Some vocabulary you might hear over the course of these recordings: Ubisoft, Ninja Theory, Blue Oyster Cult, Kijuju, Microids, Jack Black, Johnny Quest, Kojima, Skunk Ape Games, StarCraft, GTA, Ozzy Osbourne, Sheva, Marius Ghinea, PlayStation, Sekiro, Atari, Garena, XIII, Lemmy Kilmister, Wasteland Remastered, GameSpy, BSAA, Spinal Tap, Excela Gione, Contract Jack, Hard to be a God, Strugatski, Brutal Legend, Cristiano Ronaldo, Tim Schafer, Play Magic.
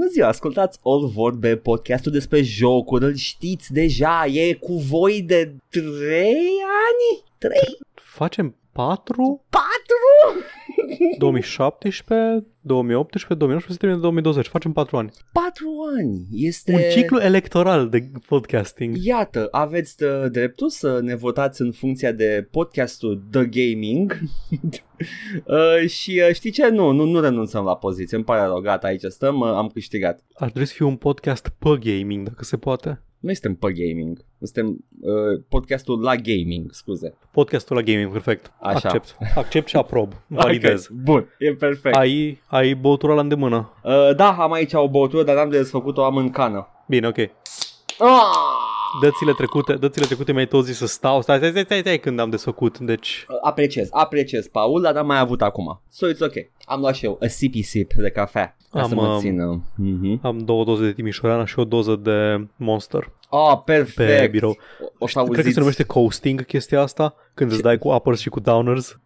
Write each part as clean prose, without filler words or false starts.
Bună ziua, ascultați All Vorbe, podcastul despre jocuri, îl știți deja, e cu voi de 3 ani? 3? Facem 4? 4? 2017, 2018, 2019, 2020, facem 4 ani. 4 ani este... Un ciclu electoral de podcasting. Iată, aveți dreptul să ne votați în funcția de podcastul The Gaming. Și știi ce? Nu renunțăm la poziție, îmi pare rău, gata, aici stăm, am câștigat. Ar trebui să fie un podcast pe gaming, dacă se poate. Noi suntem pe gaming, suntem podcastul la gaming, scuze. Podcastul la gaming, perfect. Așa. Accept și aprob, validez. Okay. Bun, e perfect. Ai băutura la îndemână. Da, am aici o băutură, dar n-am desfăcut-o, am în cană. Bine, ok. Dățile trecute mi-ai tot zis să stau, stai când am desfăcut, deci... Apreciez, Paul, dar n-am mai avut acum. So it's ok. Am luat și eu a sip de cafea, ca să mă țină. Am 2 doze de Timișoara și o doză de Monster. Ah, oh, perfect. Pe birou. Cred că se numește coasting chestia asta, când îți dai cu uppers și cu downers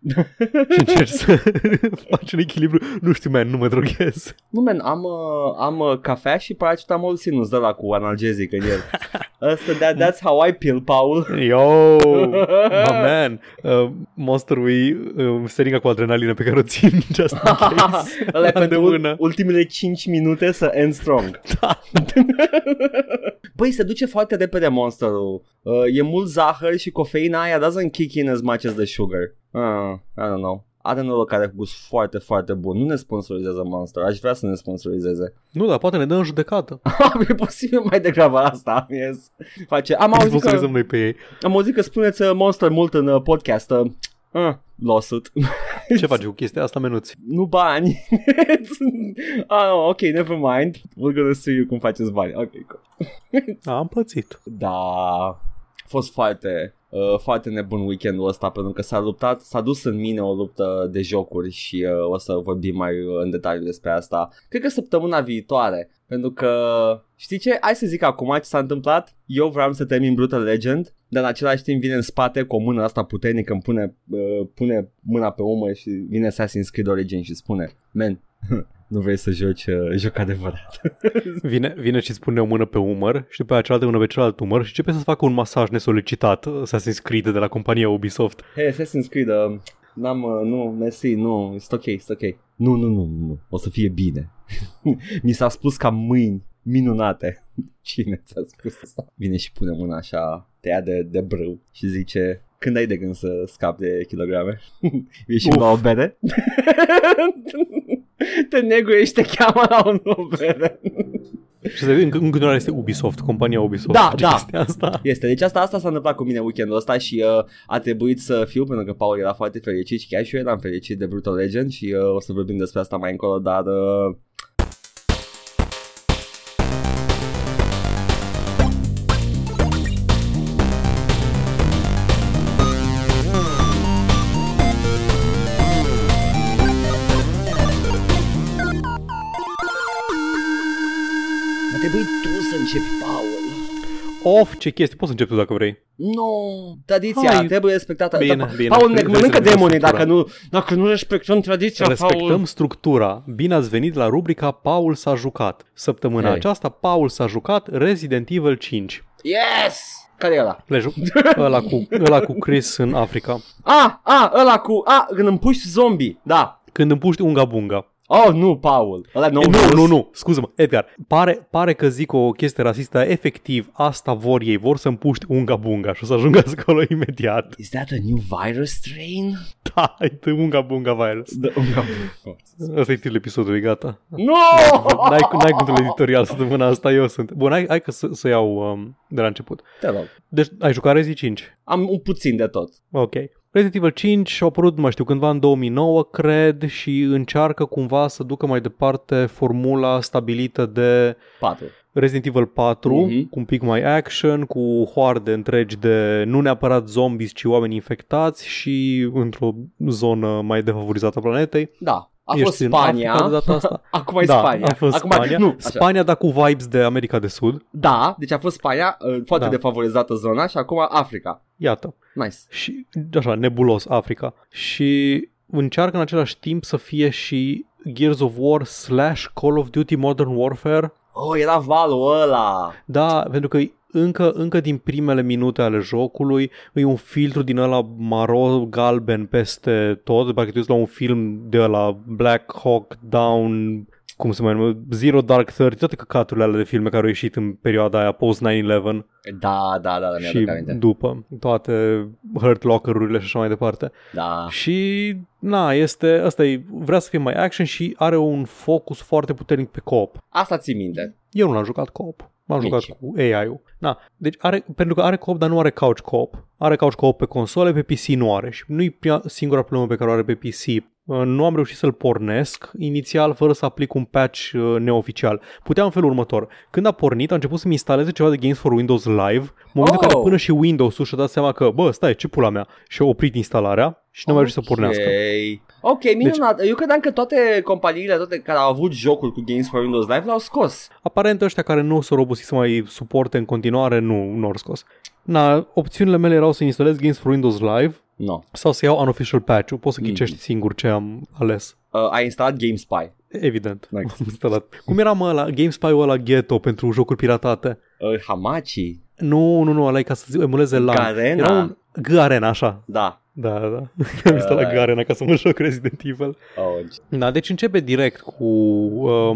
și încerci să faci un echilibru. Nu știu, man, nu mă droghez. Nu, man, am cafea și paracetamol sinus de la cu analgezic în el. Asta, that's how I peel, Paul. Yo, my man. Monster Wii, seringa cu adrenalină pe care o țin just in case. Ăla pentru ultimele 5 minute să end strong. Da. Băi, se duce foarte repede Monsterul. E mult zahăr și cofeina aia doesn't kick in as much as the sugar. I don't know. Are noroc, care gust foarte, foarte bun. Nu ne sponsorizează Monster. Aș vrea să ne sponsorizeze. Nu, dar poate ne dă în judecată. E posibil mai degrabă asta. Yes. Face. Sponsorizăm noi pe ei. Am auzit că spuneți Monster mult în podcast. Lawsuit. Ce faci cu chestia asta, menuți? Nu bani. Ok, never mind. We're gonna see you cum faceți bani. Ok, cool. Am plățit. Da. A fost foarte nebun weekendul ăsta, pentru că s-a dus în mine o luptă de jocuri și o să vorbim mai în detaliu despre asta. Cred că săptămâna viitoare, pentru că știi ce? Hai să zic acum ce s-a întâmplat. Eu vreau să termin Brutal Legend, dar în același timp vine în spate cu o mână asta puternică, îmi pune mâna pe umăr și vine Assassin's Creed Origin și spune: "Man, nu vrei să joci joc adevărat." Vine și spune o mână pe umăr și după aia cealaltă mână pe celălalt umăr și începe să facă un masaj nesolicitat Assassin's Creed de la compania Ubisoft. Hey, Assassin's Creed, it's okay. Nu, o să fie bine. Mi s-a spus că am mâini minunate. Cine ți-a spus asta? Vine și pune mâna așa, te ia de brâu și zice: "Când ai de gând să scapi de kilograme?" Ieșim la o bere. Te neguiește, cheamă la o bere. Și în continuare este Ubisoft, compania Ubisoft. Da, asta este. Deci asta s-a întâmplat cu mine weekendul ăsta și a trebuit să fiu, pentru că Paul era foarte fericit și chiar și eu eram fericit de Brutal Legend și o să vorbim despre asta mai încolo, dar... Of, ce chestii, poți să începi tu dacă vrei. Nu, tradiția trebuie respectată. Bine, Paul, ne mănâncă demonii dacă nu respectăm tradiția. Respectăm, Paul. Structura. Bine ați venit la rubrica Paul s-a jucat. Săptămâna aceasta Paul s-a jucat Resident Evil 5. Yes! Care e ăla? Ăla cu Chris în Africa. Când împuști zombie. Da. Când împuști unga bunga. Oh, nu, Paul. Nu, scuză-mă, Edgar. Pare că zic o chestie rasistă, efectiv, asta vor ei, vor să împuști unga-bunga și o să ajungați acolo imediat. Is that a new virus strain? Da, e unga-bunga virus. Asta e titlul episodului, gata. No! N-ai contul editorial săptămâna asta, eu sunt. Bun, hai că să iau de la început. Te rog. Deci, ai jucat Rezi 5? Am un puțin de tot. Ok. Resident Evil 5 a apărut, nu mai știu, cândva în 2009, cred, și încearcă cumva să ducă mai departe formula stabilită de 4. Resident Evil 4, cu un pic mai action, cu hoarde întregi de nu neapărat zombies, ci oameni infectați și într-o zonă mai defavorizată a planetei. Da. A fost Spania. Acum e Spania. A fost Spania. Nu, Spania, dar cu vibes de America de Sud. Da, deci a fost Spania, foarte defavorizată zona, și acum Africa. Iată. Nice. Și așa, nebulos Africa. Și încearcă în același timp să fie și Gears of War / Call of Duty Modern Warfare. Oh, era valul ăla. Da, pentru că încă din primele minute ale jocului e un filtru din ăla maro galben peste tot, parcă te uiți la un film de ăla Black Hawk Down, cum se mai numește, Zero Dark Thirty, toate căcaturile alea de filme care au ieșit în perioada aia post 9/11. Da, mi-aduc aminte. Și după toate Hurt Locker-urile și așa mai departe. Da. Și na, este, asta e, vrea să fie mai action și are un focus foarte puternic pe co-op. Asta ții minte. Eu nu l-am jucat co-op. M-am jucat cu AI-ul. Da. Deci are, pentru că are co-op, dar nu are couch co-op. Are couch co-op pe console, pe PC nu are. Și nu-i singura problemă pe care o are pe PC. Nu am reușit să-l pornesc inițial fără să aplic un patch neoficial. Puteam în felul următor. Când a pornit, a început să-mi instaleze ceva de Games for Windows Live. Momentul în care până și Windows-ul și-a dat seama că, bă, stai, ce pula mea? Și a oprit instalarea. Și nu mai reușit să pornească. Ok, minunat. Deci, eu credeam că toate companiile, toate care au avut jocul cu Games for Windows Live l-au scos. Aparent ăștia care nu s-au obosit să mai suporte în continuare, nu au scos. Na, opțiunile mele erau să instalez Games for Windows Live sau să iau unofficial patch-ul. Poți să ghicești singur ce am ales. Ai instalat GameSpy. Evident. Nice. Am instalat. Cum era ăla, GameSpy-ul ăla ghetto pentru jocuri piratate? Hamachi? Nu, ăla e ca să emuleze LAN. Garena? Era un Garena, așa. Da. Am instalat Garena ca să mă joc Resident Evil. Da, deci începe direct cu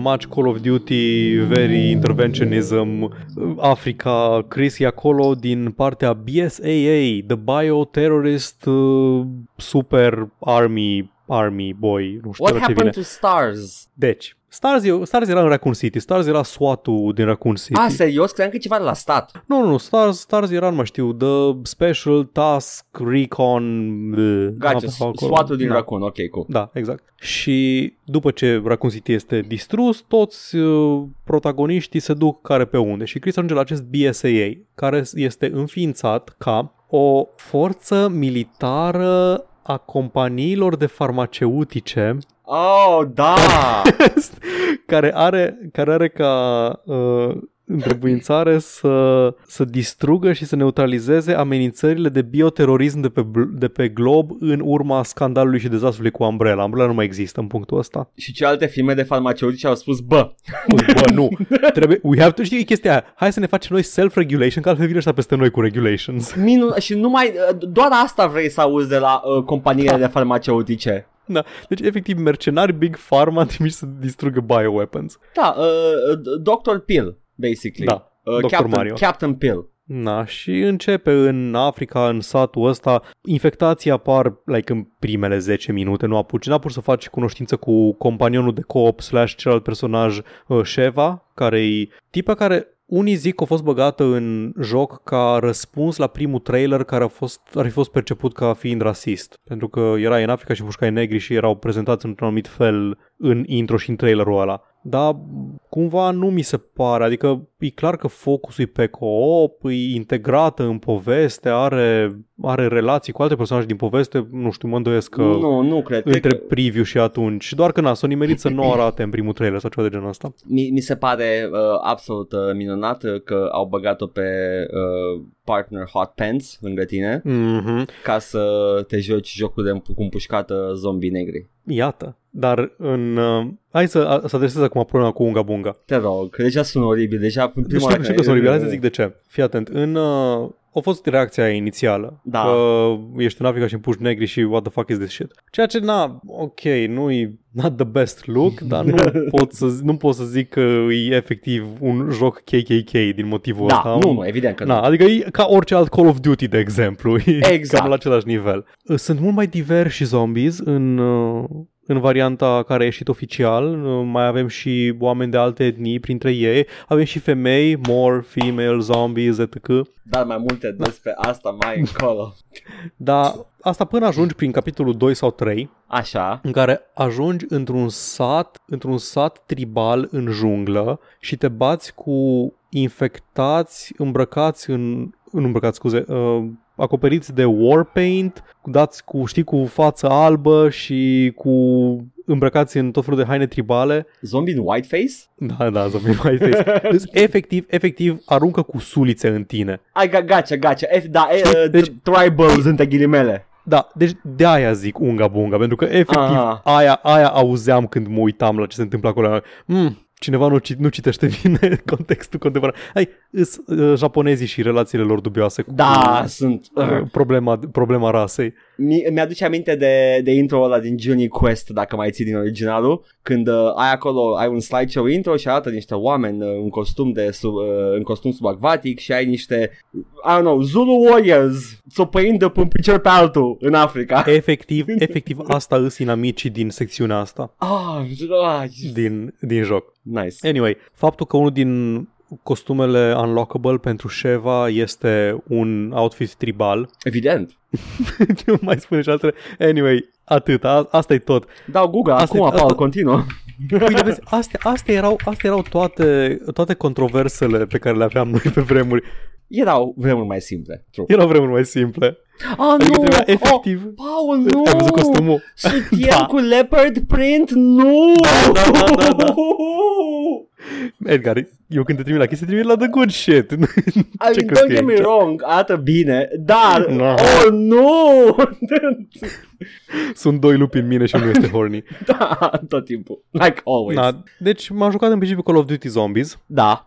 match Call of Duty, very interventionism, Africa, Chris e acolo din partea BSAA, The Bioterrorist Super Army Boy, nu știu ce vine. What happened to Stars? Deci, Stars era în Raccoon City. Stars era SWAT-ul din Raccoon City. Ah, serios? Credeam că ceva de la stat. Nu, Stars era, nu mai știu, The Special Task Recon... Gotcha, SWAT-ul din Raccoon, ok, cool. Da, exact. Și după ce Raccoon City este distrus, toți protagoniștii se duc care pe unde. Și Chris ajunge la acest BSAA, care este înființat ca o forță militară a companiilor de farmaceutice. Oh, da! care are ca întrebuințare să distrugă și să neutralizeze amenințările de bioterorism de pe glob în urma scandalului și dezastrului cu Umbrella. Umbrella nu mai există în punctul ăsta. Și ce alte firme de farmaceutice au spus, bă, nu. Trebuie, we have to, știi chestia aia. Hai să ne facem noi self-regulation, că altfel vine ăștia peste noi cu regulations. Și numai, doar asta vrei să auzi de la companiile de farmaceutice. Da. Deci, efectiv, mercenari Big Pharma trimiși să distrugă bioweapons. Da, Dr. Pill, basically. Da, Captain Pill. Da, și începe în Africa, în satul ăsta, infectații apar în primele 10 minute, n-apuci să faci cunoștință cu companionul de co-op / celălalt personaj, Sheva, care-i tipa care... Unii zic că a fost băgată în joc ca răspuns la primul trailer care ar fi fost perceput ca fiind rasist. Pentru că erai în Africa și pușcai negri și erau prezentați într-un anumit fel în intro și în trailerul ăla. Dar cumva nu mi se pare, adică e clar că focusul e pe co-op, e integrată în poveste, are relații cu alte personaje din poveste, nu știu, mă îndoiesc că nu cred. Între preview și atunci, doar că s-o nimerit să nu arate în primul trailer sau ceva de genul ăsta. Mi se pare absolut minunat că au băgat-o pe Partner Hot Pants lângă tine ca să te joci jocul de împușcată zombie negri. Iată, dar hai să adresez acum problema cu Unga Bunga. Te rog, că deja sună oribil, deja prima dată. Deci, hai să zic de ce. Fii atent, a fost reacția aia inițială, că ești în Africa și împuși negri și what the fuck is this shit. Ceea ce nu-i not the best look, dar nu pot să zic că e efectiv un joc KKK din motivul ăsta. Nu, evident că nu. Adică e ca orice alt Call of Duty, de exemplu, exact. Cam la același nivel. Sunt mult mai diversi și zombies în varianta care a ieșit oficial, mai avem și oameni de alte etnii printre ei, avem și femei, more, female, zombies, etc. Dar mai multe despre asta mai încolo. Da, asta până ajungi prin capitolul 2 sau 3, așa, în care ajungi într-un sat tribal în junglă și te bați cu infectați acoperiți de war paint, dați cu față albă și cu îmbrăcați în tot felul de haine tribale. Zombie în whiteface? Da, zombie în whiteface. Deci, efectiv, aruncă cu sulițe în tine. Gotcha. Deci, tribals între ghilimele. Da, deci de aia zic unga bunga, pentru că efectiv aia auzeam când mă uitam la ce se întâmplă acolo. Cineva nu citește bine contextul contemporan. Hai, japonezii și relațiile lor dubioase cu problema rasei. Mi-aduce aminte de intro-ul ăla din Johnny Quest, dacă mai ții din originalul, când ai acolo, ai un slideshow intro și arată niște oameni în costum subacvatic și ai niște, I don't know, Zulu Warriors țopăind pe un picior pe altul în Africa. Efectiv, asta îs inamicii din secțiunea asta. Din joc. Nice. Anyway, faptul că unul din costumele unlockable pentru Sheva este un outfit tribal. Evident. Nu mai spune și altele. Anyway, atât. Asta e tot. Dau Google acum, Paul, continuă. Astea erau toate controversele pe care le aveam noi pe vremuri. Erau vremuri mai simple. Nu! Trebuia, efectiv. Paul, nu! Ai văzut costumul? Sutien cu leopard print? Nu! Da. Edgar, eu când te trimit la chestii, te trimit la the good shit. Don't get me wrong, arată bine, dar... No. Oh, nu! Sunt doi lupi în mine și nu este horny. Da, tot timpul. Like always. Da, deci m-am jucat în principiu Call of Duty Zombies. Da.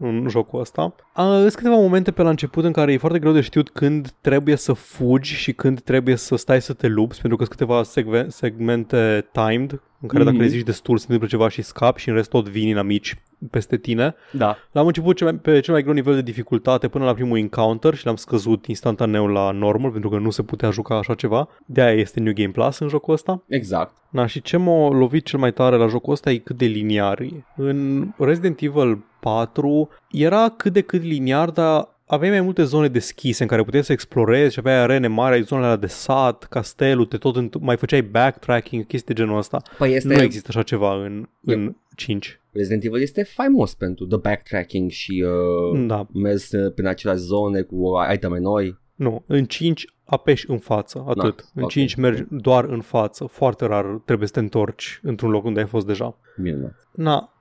În jocul ăsta. Sunt câteva momente pe la început în care e foarte greu de știut când trebuie să fugi și când trebuie să stai să te lupți, pentru că sunt câteva segmente timed în care dacă le zici destul se întâmplă ceva și scapi și în rest tot vin inamici peste tine. Da. L-am început pe cel mai greu nivel de dificultate până la primul encounter și l-am scăzut instantaneu la normal pentru că nu se putea juca așa ceva. De-aia este New Game Plus în jocul ăsta. Exact. Da, și ce m-a lovit cel mai tare la jocul ăsta e cât de liniar. În Resident Evil 4 era cât de cât liniar, dar aveai mai multe zone deschise în care puteai să explorezi și aveai arene mari, ai zonele de sat, castelul, mai făceai backtracking, chestii de genul ăsta. Păi nu există așa ceva în 5. Resident Evil este faimos pentru the backtracking și mers prin aceleași zone cu iteme noi. Nu, în 5 apeși în față, atât. În 5 mergi doar în față, foarte rar trebuie să te întorci într-un loc unde ai fost deja. Bine.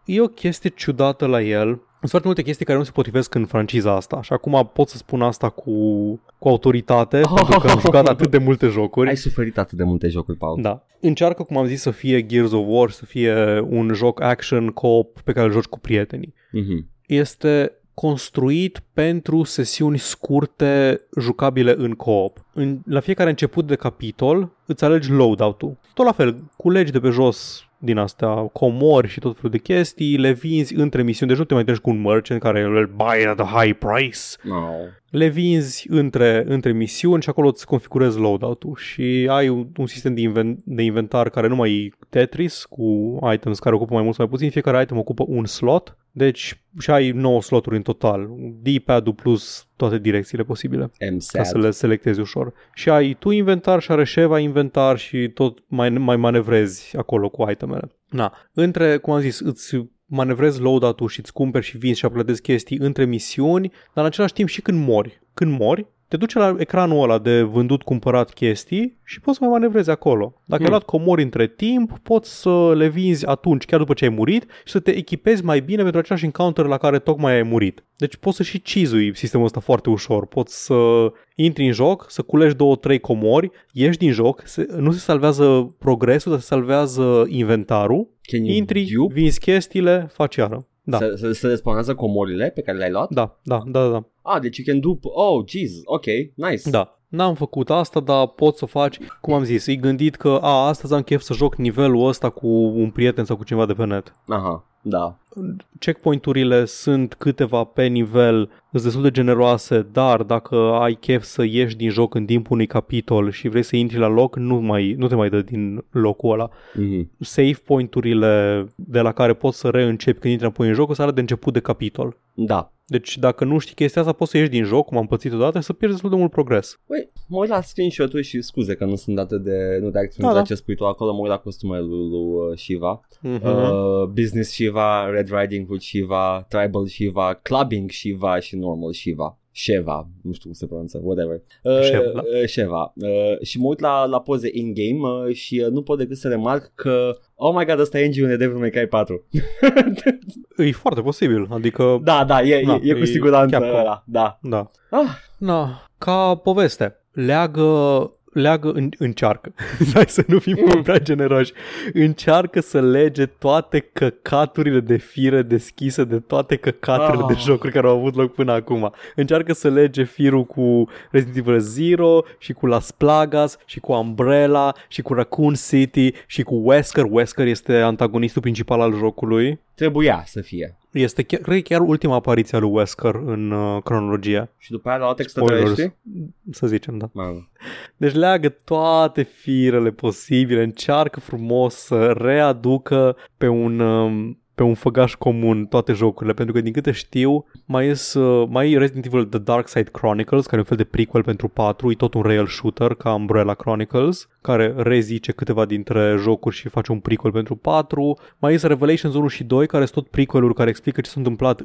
E o chestie ciudată la el. Sunt foarte multe chestii care nu se potrivesc în franciza asta și acum pot să spun asta cu autoritate, pentru că am jucat atât de multe jocuri. Ai suferit atât de multe jocuri, Paul. Da. Încearcă, cum am zis, să fie Gears of War, să fie un joc action co-op pe care îl joci cu prietenii. Mm-hmm. Este construit pentru sesiuni scurte jucabile în co-op. La fiecare început de capitol îți alegi loadout-ul. Tot la fel, culegi de pe jos din astea comori și tot felul de chestii, le vinzi între misiuni, deci nu te mai treci cu un merchant care îl buy at a high price. No. Le vinzi între misiuni și acolo îți configurezi loadout-ul și ai un sistem de inventar care nu mai e Tetris cu items care ocupă mai mult sau mai puțin, fiecare item ocupă un slot, deci și ai 9 sloturi în total, D-pad-ul plus toate direcțiile posibile ca să le selectezi ușor. Și ai tu inventar și are Sheva inventar și tot mai manevrezi acolo cu itemele. Între, cum am zis, îți manevrezi loadout-ul și îți cumperi și vinzi și upgradezi chestii între misiuni, dar în același timp și când mori. Când mori, te duce la ecranul ăla de vândut-cumpărat chestii și poți să mai manevrezi acolo. Dacă ai luat comori între timp, poți să le vinzi atunci, chiar după ce ai murit, și să te echipezi mai bine pentru același encounter la care tocmai ai murit. Deci poți să și cizui sistemul ăsta foarte ușor. Poți să intri în joc, să culegi 2-3 comori, ieși din joc, nu se salvează progresul, dar se salvează inventarul, intri, vinzi chestiile, faci iară. Da. Se respawnează comorile pe care le-ai luat? Da. Deci you can do... Oh, jeez, ok, nice. Da. N-am făcut asta, dar pot să faci, cum am zis, e gândit că astăzi am chef să joc nivelul ăsta cu un prieten sau cu cineva de pe net. Aha, da. Checkpoint-urile sunt câteva pe nivel, sunt destul de generoase, dar dacă ai chef să ieși din joc în timpul unui capitol și vrei să intri la loc, nu te mai dă din locul ăla. Mm-hmm. Save point-urile de la care poți să reîncepi când intri înapoi în joc, o să arăt de început de capitol. Da. Deci dacă nu știi chestia asta, poți să ieși din joc, cum am pățit odată, să pierzi destul de mult progres. Ui, mă uit la screenshot-uri și scuze că nu sunt atât de... Nu te acționez la ce spui tu acolo, mă uit la costumele lui Shiva. Mm-hmm. Business Shiva, Red Riding Hood Shiva, Tribal Shiva, Clubbing Shiva și Normal Shiva. Sheva, nu știu cum se pronunță, whatever. Sheva. Și mă uit la poze in-game și nu pot decât să remarc că oh my god, ăsta e engine-ul de Devil May Cry 4. E foarte posibil, adică... Da, e cu siguranță ăla. Da. Ca poveste, leagă leagă, încearcă, hai să nu fim prea generoși, încearcă să lege toate căcaturile de fire deschise de toate căcaturile de jocuri care au avut loc până acum. Încearcă să lege firul cu Resident Evil 0 și cu Las Plagas și cu Umbrella și cu Raccoon City și cu Wesker. Wesker este antagonistul principal al jocului. Trebuia să fie. Este chiar, cred, chiar ultima apariție a lui Wesker în cronologie. Și după aia la altă extraterestri? Să zicem, da. Mamă. Deci leagă toate firele posibile, încearcă frumos să readucă pe un făgaș comun toate jocurile, pentru că din câte știu, mai e Resident Evil The Dark Side Chronicles, care e un fel de prequel pentru 4, e tot un rail shooter ca Umbrella Chronicles, care rezice câteva dintre jocuri și face un prequel pentru 4. Mai este Revelations 1 și 2, care sunt tot prequel-uri care explică ce s-a întâmplat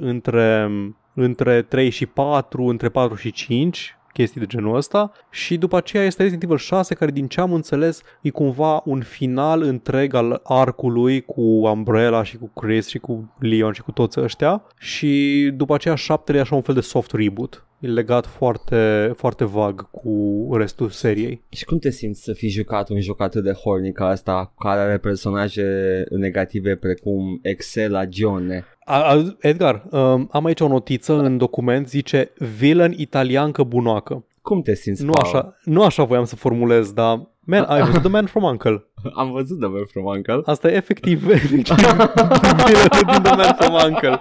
între 3 și 4, între 4 și 5, chestii de genul ăsta. Și după aceea este Resident Evil 6, care din ce am înțeles e cumva un final întreg al arcului cu Umbrella și cu Chris și cu Leon și cu toți ăștia. Și după aceea 7-le e așa un fel de soft reboot. E legat foarte, foarte vag cu restul seriei. Și cum te simți să fii jucat un joc atât de horny ca ăsta, care are personaje negative precum Excela Gione? Edgar, am aici o notiță în document, zice villain italiancă bunoacă. Cum te simți? Nu așa voiam să formulez, dar man, ai văzut The Man From Uncle? Am văzut The Man From Uncle. Asta e efectiv din The Man From Uncle.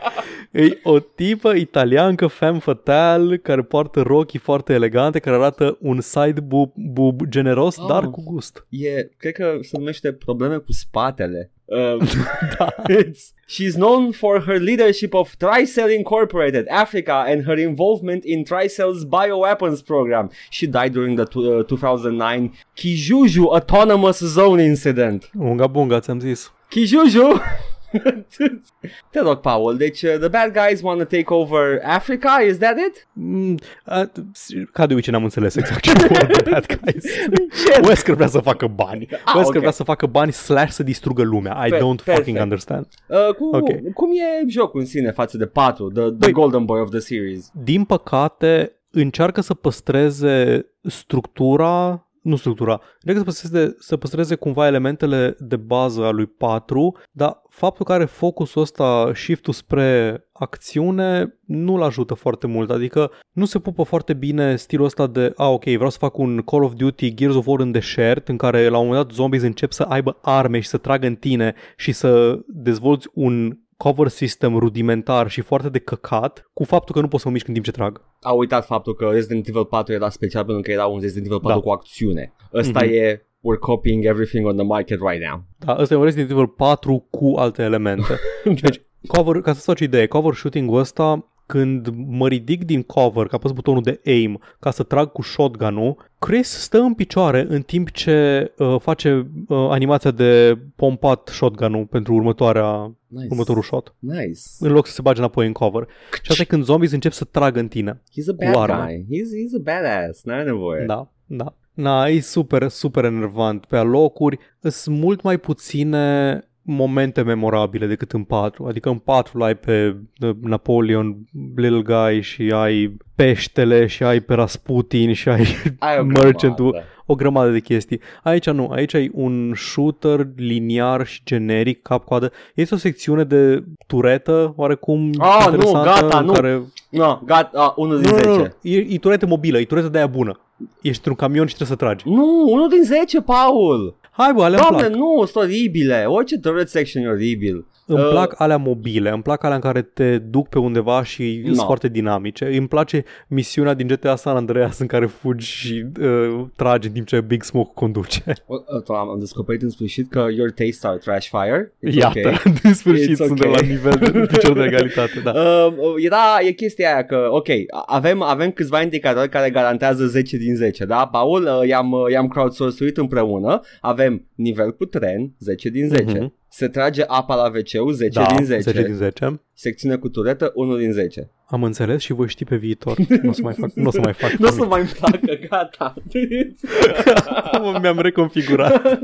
E o tipă italiancă, femme fatale, care poartă rochii foarte elegante, care arată un side boob generos, dar cu gust. Cred că se numește probleme cu spatele. She's known for her leadership of TriCell Incorporated, Africa, and her involvement in TriCell's bioweapons program. She died during the 2009 Kijuju Autonomous Zone incident. Unga bunga, ți-am zis. Kijuju! Te rog, Paul, deci the bad guys want to take over Africa, is that it? Ca de uite n-am înțeles exact ce the bad guys. Wesker vrea să facă bani. Wesker vrea să facă bani / să distrugă lumea. I don't fucking understand. Cum e jocul în sine față de 4, the golden boy of the series? Din păcate încearcă să păstreze să păstreze cumva elementele de bază a lui 4, dar faptul că are focusul ăsta, shift-ul spre acțiune, nu-l ajută foarte mult, adică nu se pupă foarte bine stilul ăsta de vreau să fac un Call of Duty Gears of War în deșert, în care la un moment dat zombies încep să aibă arme și să tragă în tine și să dezvolți un cover system rudimentar și foarte de căcat, cu faptul că nu poți să mă mișc în timp ce trag. Au uitat faptul că Resident Evil 4 era special pentru că era un Resident Evil 4 cu acțiune. Ăsta e we're copying everything on the market right now. Da, ăsta e un Resident Evil 4 cu alte elemente. Deci, cover, ca să-ți faci idee, cover shooting-ul ăsta, când mă ridic din cover, că apăs butonul de aim, ca să trag cu shotgun-ul, Chris stă în picioare în timp ce face animația de pompat shotgun-ul pentru următorul shot. Nice. În loc să se bage înapoi în cover. Și asta e când zombies încep să tragă în tine. He's a bad guy. He's a badass. N-are nevoie. Da. E super, super enervant. Pe alocuri sunt mult mai puține momente memorabile decât în 4. Adică în 4 l-ai pe Napoleon, Little Guy și ai peștele și ai pe Rasputin și ai merchant-ul. O grămadă de chestii. Aici nu. Aici ai un shooter liniar și generic, cap-coadă. Este o secțiune de turetă oarecum interesantă. Gata, 1 din 10. E turetă mobilă, e turetă de aia bună. Ești într-un camion și trebuie să tragi. Nu, 1 din 10, Paul! Hai bă, alea-mi plac. Nu, sunt oribile. Orice turret section e oribil. Îmi plac alea mobile, îmi plac alea în care te duc pe undeva și sunt foarte dinamice. Îmi place misiunea din GTA San Andreas în care fugi și tragi în timp ce Big Smoke conduce. Am descoperit în sfârșit că your tastes are trash fire. Iată, în sfârșit suntem la nivel de picior de egalitate. Da. E chestia aia că, avem câțiva indicatori care garantează 10 din 10, da? Paul, i-am crowdsourced împreună. Avem nivel cu tren, 10 din 10. Mm-hmm. Se trage apa la WC-ul, 10 din 10. Secțiune cu turetă, 1 din 10. Am înțeles și voi ști pe viitor. Nu o să mai fac. Nu o să mai placă, gata. Mi-am reconfigurat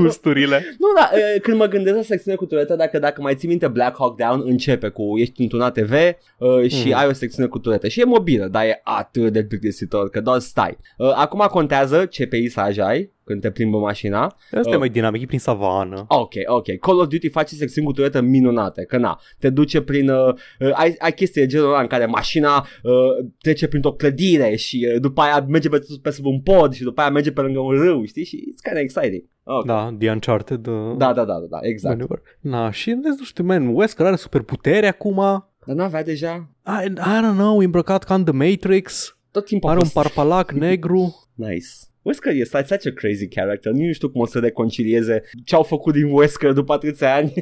gusturile. Nu, da, când mă gândesc la secțiune cu turete, dacă mai ții minte, Black Hawk Down începe cu ești într-un ATV și ai o secțiune cu turete și e mobilă, dar e atât de plictisitor că doar stai. Acum contează ce peisaj ai când te plimbă mașina. Asta e mai dinamic, e prin savană. Ok. Call of Duty face secțiuni cu turetă minunate, că na, te duce prin... ai chestii de genul ăla în care mașina trece printr-o clădire și după aia merge pe sub un pod și după aia merge pe lângă un râu, știi? Și it's kind of exciting. Okay. Da, The Uncharted. Da, exact. Maneuver. Na, și nu știu, Wesker are superputere acum. Dar n-avea deja. I don't know, îmbrăcat ca în The Matrix. Tot timpul are un parpalac negru. Nice. Wesker e such a crazy character. Nu știu cum o să reconcilieze ce-au făcut din Wesker după atâția ani.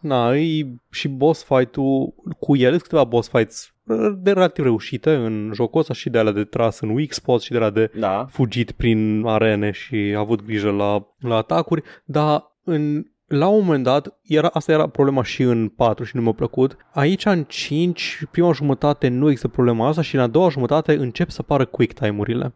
Na, e și boss fight-ul cu el, câteva boss fights de relativ reușite în jocul ăsta și de alea de tras în weak spots și de alea de fugit prin arene și a avut grijă la atacuri, dar la un moment dat, asta era problema și în 4 și nu mi-a plăcut. Aici în 5, prima jumătate nu există problema asta și în a doua jumătate încep să apară quick time-urile.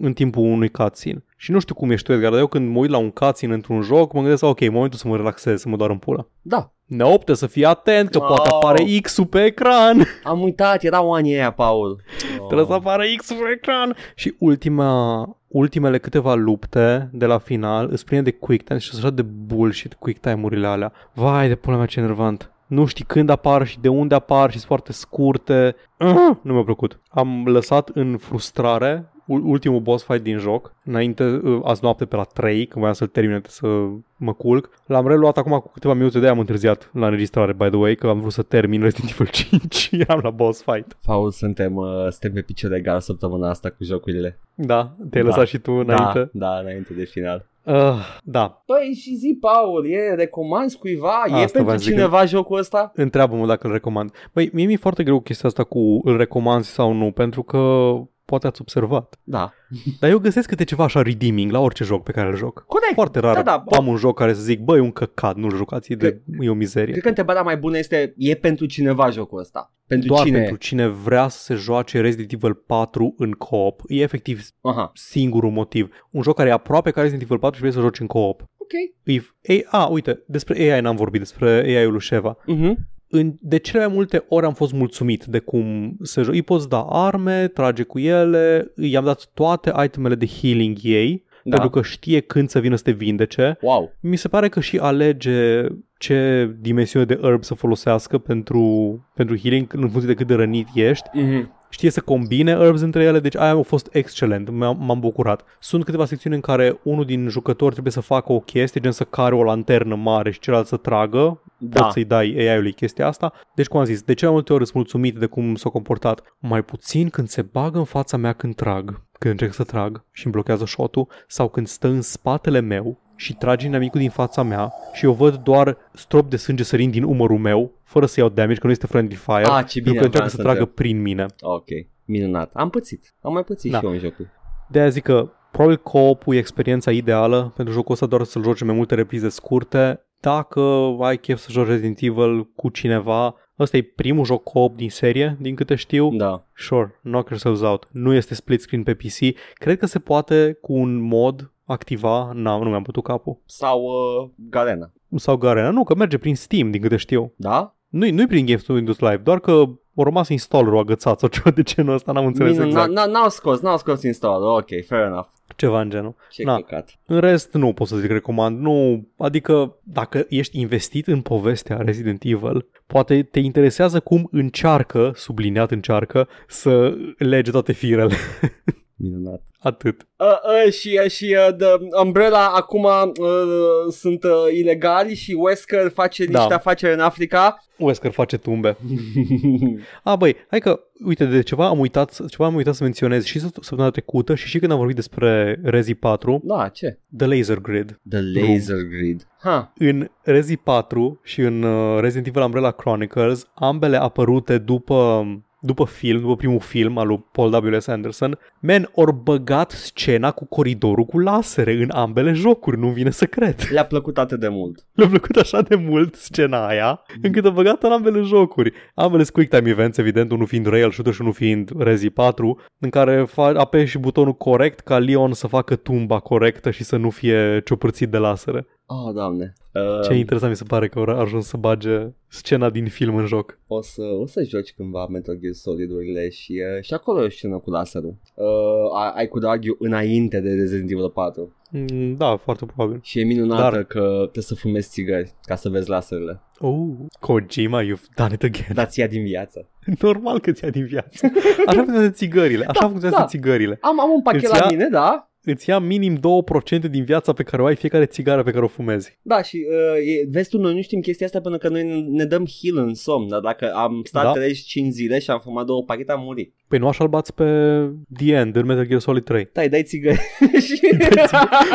În timpul unui cutscene. Și nu știu cum ești tu, Edgar, dar eu când mă uit la un cutscene într-un joc, mă gândesc, ok, momentul să mă relaxez, să mă doar în pula. Da. Ne opte să fii atent, că poate apare X-ul pe ecran. Am uitat, era o anii aia, Paul. Trebuie să apară X-ul pe ecran. Și ultimele câteva lupte de la final îți prinde de quick time și așa de bullshit quick time-urile alea. Vai de pula mea, ce enervant. Nu știi când apar și de unde apar și sunt foarte scurte. Nu mi-a plăcut. Am lăsat în frustrare ultimul boss fight din joc. Înainte, azi noapte pe la 3, când voiam să-l termin, să mă culc. L-am reluat acum cu câteva minute, de-aia am întârziat la înregistrare, by the way, că am vrut să termin Resident Evil 5 și eram la boss fight. Paul, suntem pe picior egal săptămâna asta cu jocurile. Da, te-ai lăsat și tu înainte? Da, înainte de final. Da. Păi și zi, Paul, recomanzi cuiva? E pentru cineva jocul ăsta? Întreabă-mă dacă îl recomand. Băi, mie mi-e foarte greu chestia asta cu îl recomanzi sau nu, pentru că poate ați observat. Da. Dar eu găsesc câte ceva așa redeeming la orice joc pe care îl joc. Corect. Foarte rar am un joc care să zic, băi, un căcat, nu-l jucați, e o mizerie. Cred că întrebarea mai bună este, e pentru cineva jocul ăsta? Pentru cine vrea să se joace Resident Evil 4 în co-op. E efectiv singurul motiv. Un joc care e aproape ca Resident Evil 4 și vrei să joci în co-op. Ok. Uite, despre AI n-am vorbit, despre AI-ul lui Sheva. De cele mai multe ori am fost mulțumit de cum se joacă. Îi poți da arme, trage cu ele, i-am dat toate itemele de healing ei, pentru că știe când să vină să te vindece. Wow. Mi se pare că și alege ce dimensiune de herb să folosească pentru healing în funcție de cât de rănit ești. Știe să combine herbs între ele, deci aia a fost excelent, m-am bucurat. Sunt câteva secțiuni în care unul din jucători trebuie să facă o chestie, gen să care o lanternă mare și celălalt să tragă, poți să-i dai AI-ului chestia asta. Deci, cum am zis, de cele multe ori sunt mulțumit de cum s-a comportat. Mai puțin când se bagă în fața mea când încerc să trag și îmi blochează shot-ul, sau când stă în spatele meu și trage inamicul din fața mea și eu văd doar strop de sânge sărind din umărul meu, fără să iau damage, că nu este friendly fire, pentru că încearcă să tragă prin mine. Ok, minunat. Am mai pățit și eu în jocul. De-aia zic că probabil co-op-ul e experiența ideală pentru jocul ăsta, doar să-l joci mai multe reprize scurte. Dacă ai chef să joci Resident Evil cu cineva, ăsta e primul joc co-op din serie, din câte știu. Da. Sure, knock yourselves out. Nu este split screen pe PC. Cred că se poate cu un mod activa, nu mi-am putut capul. Sau Garena. Nu, că merge prin Steam, din câte știu. Da? Nu-i prin Games to Windows Live, doar că o rămas installerul agățat sau ceva de genul ăsta, n-am înțeles exact. N-au scos installerul, ok, fair enough. Ceva în genul. Ce căcat. În rest nu pot să zic recomand, nu, adică dacă ești investit în povestea Resident Evil, poate te interesează cum încearcă, subliniat încearcă, să lege toate firele. Minunat. Atât. Și de Umbrella acum sunt ilegali și Wesker face niște afaceri în Africa. Wesker face tumbe. Băi, hai că, uite, de ceva am uitat să menționez și săptămâna trecută și când am vorbit despre Rezi 4. Da, ce? The Laser Grid. Ha. În Rezi 4 și în Resident Evil Umbrella Chronicles, ambele apărute după după primul film al lui Paul W.S. Anderson, man, ori băgat scena cu coridorul cu lasere în ambele jocuri, nu-mi vine să cred. Le-a plăcut atât de mult. Le-a plăcut așa de mult scena aia, încât a băgat în ambele jocuri. Ambele quick time events, evident, unul fiind rail shooter și unul fiind Rezi 4, în care apeși butonul corect ca Leon să facă tumba corectă și să nu fie ciopârțit de lasere. Oh, Doamne. Ce interesant mi se pare că a ajuns să bage scena din film în joc. O să joci cândva Metal Gear Solid-urile și acolo e o scenă cu laserul. Ai cu Dagiu înainte de Resident Evil 4. Da, foarte probabil. Și e minunată că trebuie să fumezi țigări ca să vezi laserele. Oh, Kojima, you've done it again. Dar ți-a din viață. Normal că ți-a din viață. Așa funcționează țigările. Țigările. Am un pachet la mine, da. Îți ia minim 2% din viața pe care o ai fiecare țigară pe care o fumezi. Da, și vezi tu, noi nu știm chestia asta până că noi ne dăm heal în somn, dar dacă am stat 35 zile și am fumat 2 pachete, am murit. Păi nu așa îl bați pe The End în Metal Gear Solid 3. Da, îi dai țigări.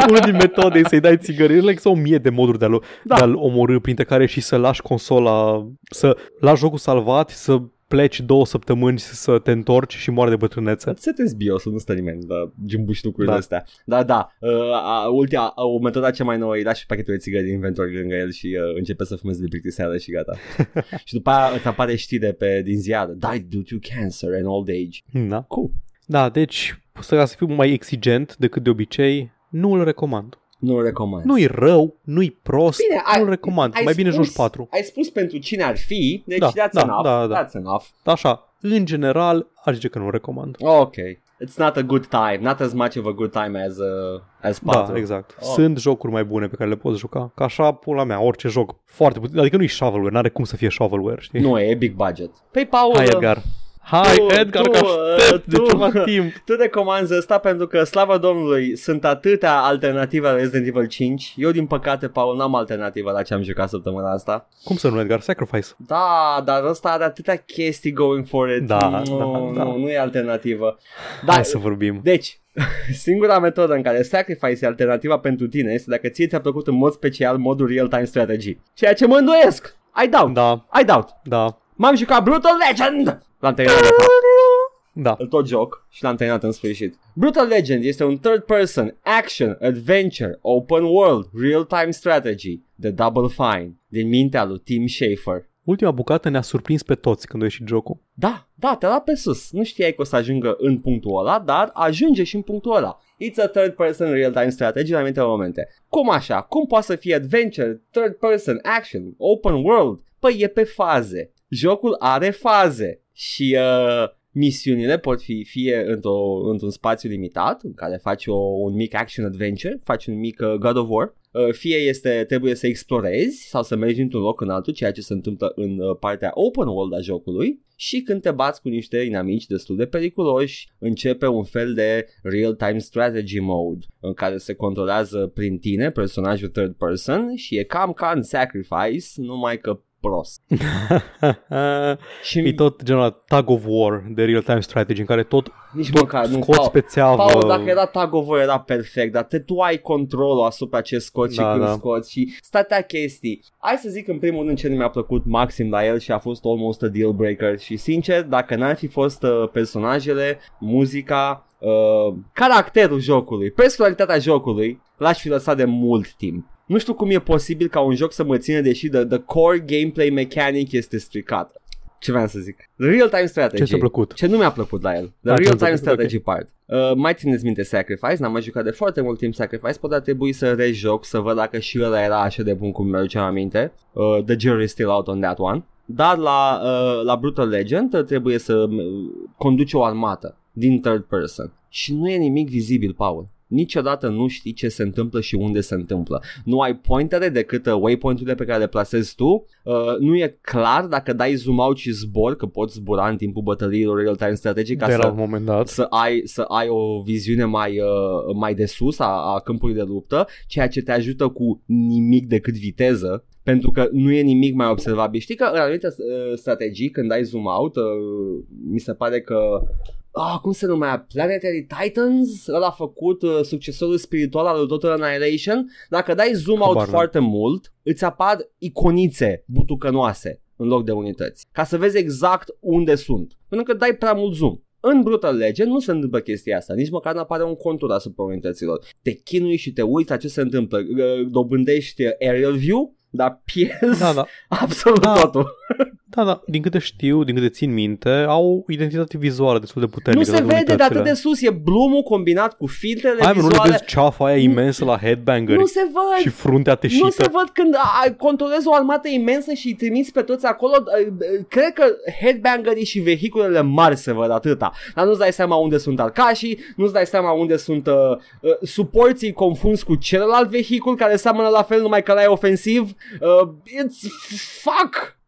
Una din metode e să-i dai țigări. Există 1000 de moduri de a-l omorî, printre care și să lași consola, să lași jocul salvat, să pleci 2 săptămâni să te întorci și moare de bătrânețe. Setezi BIOS-ul, nu stă nimeni, dar gimbuși lucrurile astea. O metodă cea mai nouă, îi lași pachetul de țigări din inventory lângă el și începe să fumezi de plictiseală și gata. Și după aia îți apare știre din ziar, died due to cancer and old age. Da, cool. Da, deci, ca să fiu mai exigent decât de obicei, nu îl recomand. Nu-l recomand. Nu-i rău, nu-i prost, bine, nu-l recomand. Mai bine joci 4. Ai spus pentru cine ar fi, deci that's enough. Așa, în general, aș zice că nu-l recomand. Ok. It's not a good time, not as much of a good time as 4. Da, exact. Oh. Sunt jocuri mai bune pe care le poți juca. Ca așa, pula mea, orice joc foarte puțin. Adică nu-i shovelware, n-are cum să fie shovelware, știi? Nu, e big budget. Păi, Paul... Hai, Edgar. Edgar, că aștept de ceva timp. Tu recomanzi asta pentru că, slavă Domnului, sunt atâtea alternative la Resident Evil 5. Eu, din păcate, Paul, n-am alternativă la ce am jucat săptămâna asta. Cum să nu, Edgar? Sacrifice. Da, dar ăsta are atâtea chestii going for it. Nu e alternativă. Hai să vorbim. Deci... Singura metodă în care Sacrifice e alternativa pentru tine este dacă ție ți-a plăcut în mod special modul real-time strategy. Ceea ce mă îndoiesc. I doubt. M-am jucat Brutal Legend! L-am terminat de fapt. Da. Îl tot joc și l-am terminat în sfârșit. Brutal Legend este un third person, action, adventure, open world, real-time strategy, The Double Fine, din mintea lui Tim Schafer. Ultima bucată ne-a surprins pe toți când a ieșit jocul. Da, te-a dat pe sus. Nu știai că o să ajungă în punctul ăla, dar ajunge și în punctul ăla. It's a third person real-time strategy în anumite momente. Cum așa? Cum poate să fie adventure, third person, action, open world? Păi e pe faze. Jocul are faze și misiunile pot fi fie într-un spațiu limitat în care faci un mic action adventure, faci un mic God of War, fie trebuie să explorezi sau să mergi într-un loc în altul, ceea ce se întâmplă în partea open world a jocului, și când te bați cu niște inamici destul de periculoși, începe un fel de real-time strategy mode în care se controlează prin tine personajul third person și e cam ca în Sacrifice, numai că prost. Și e tot genul tug of war de real-time strategy în care tot scoți pe țeavă. Paul, dacă era tug of war era perfect, dar tu ai controlul asupra ce scoți și când scoți și statea chestii. Hai să zic în primul rând ce nu mi-a plăcut maxim la el și a fost almost a deal breaker și sincer, dacă n-ar fi fost personajele, muzica, caracterul jocului, personalitatea jocului, l-aș fi lăsat de mult timp. Nu știu cum e posibil ca un joc să mă ține, deși the core gameplay mechanic este stricat. Ce vreau să zic? Real-time strategy. Ce ți-a plăcut? Ce nu mi-a plăcut la el. The real-time strategy part. Mai țineți minte Sacrifice, n-am mai jucat de foarte mult timp Sacrifice, poate ar trebui să rejoc, să văd dacă și ăla era așa de bun cum mi-a aduceam aminte. The jury is still out on that one. Dar la Brutal Legend trebuie să conduci o armată din third person. Și nu e nimic vizibil, Paul. Niciodată nu știi ce se întâmplă și unde se întâmplă. Nu ai pointere decât waypoint-urile pe care le plasezi tu. Nu e clar dacă dai zoom out și zbor, că poți zbura în timpul bătăliilor real-time strategic ca să ai o viziune mai de sus a câmpului de luptă, ceea ce te ajută cu nimic decât viteză. Pentru că nu e nimic mai observabil. Știi că în anumite strategii, când ai zoom out, mi se pare că... cum se numea? Planetary Titans? Ăla a făcut succesorul spiritual al lui Total Annihilation. Dacă dai zoom out foarte mult, îți apar iconițe butucănoase în loc de unități, ca să vezi exact unde sunt, pentru că dai prea mult zoom. În Brutal Legend nu se întâmplă chestia asta, nici măcar n-apare un contur asupra unităților. Te chinui și te uiți la ce se întâmplă, dobândești aerial view, dar pierzi absolut totul. Da, din câte știu, din câte țin minte, au identitate vizuală destul de puternică. Nu se vede de atât de sus, e blumul combinat cu filtrele vizuale. Nu vezi ceafa aia imensă la headbanger și fruntea teșită. Nu se văd când controlezi o armată imensă și îi trimiți pe toți acolo. Cred că headbangerii și vehiculele mari se văd atâta, dar nu-ți dai seama unde sunt arcașii, nu-ți dai seama unde sunt suporții confunzi cu celălalt vehicul care seamănă la fel, numai că ăla e ofensiv.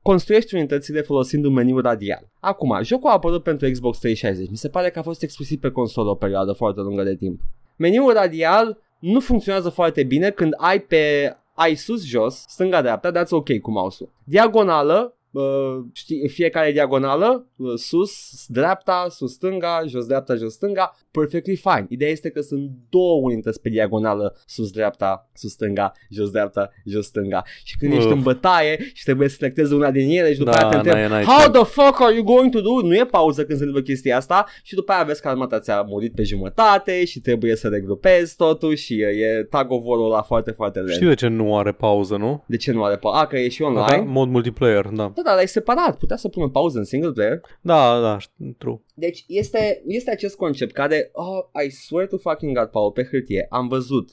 Construiești unitățile folosind un meniu radial. Acum, jocul a apărut pentru Xbox 360. Mi se pare că a fost exclusiv pe consolă o perioadă foarte lungă de timp. Meniul radial nu funcționează foarte bine când ai sus-jos, stânga-dreapta, that's ok cu mouse-ul. Diagonală, știi, fiecare diagonală, sus-dreapta, sus-stânga, jos-dreapta, jos-stânga, perfectly fine. Ideea este că sunt două unități pe diagonală, sus-dreapta, sus-stânga, jos-dreapta, jos-stânga. Și când ești în bătaie și trebuie să selectezi una din ele și după aia te întrebi how the fuck are you going to do? Nu e pauză când se întâmplă chestia asta și după aia vezi că armata ți-a murit pe jumătate și trebuie să regrupezi totul și e tag of war-ul ăla foarte, foarte lent. Știi de ce nu are pauză, nu? De ce nu are pauză? Că e și online. Da, mod multiplayer, da. Da, dar e separat, putea să pună pauză în single player. Da, true. Deci este acest concept care, I swear to fucking God, Paul, pe hârtie, am văzut,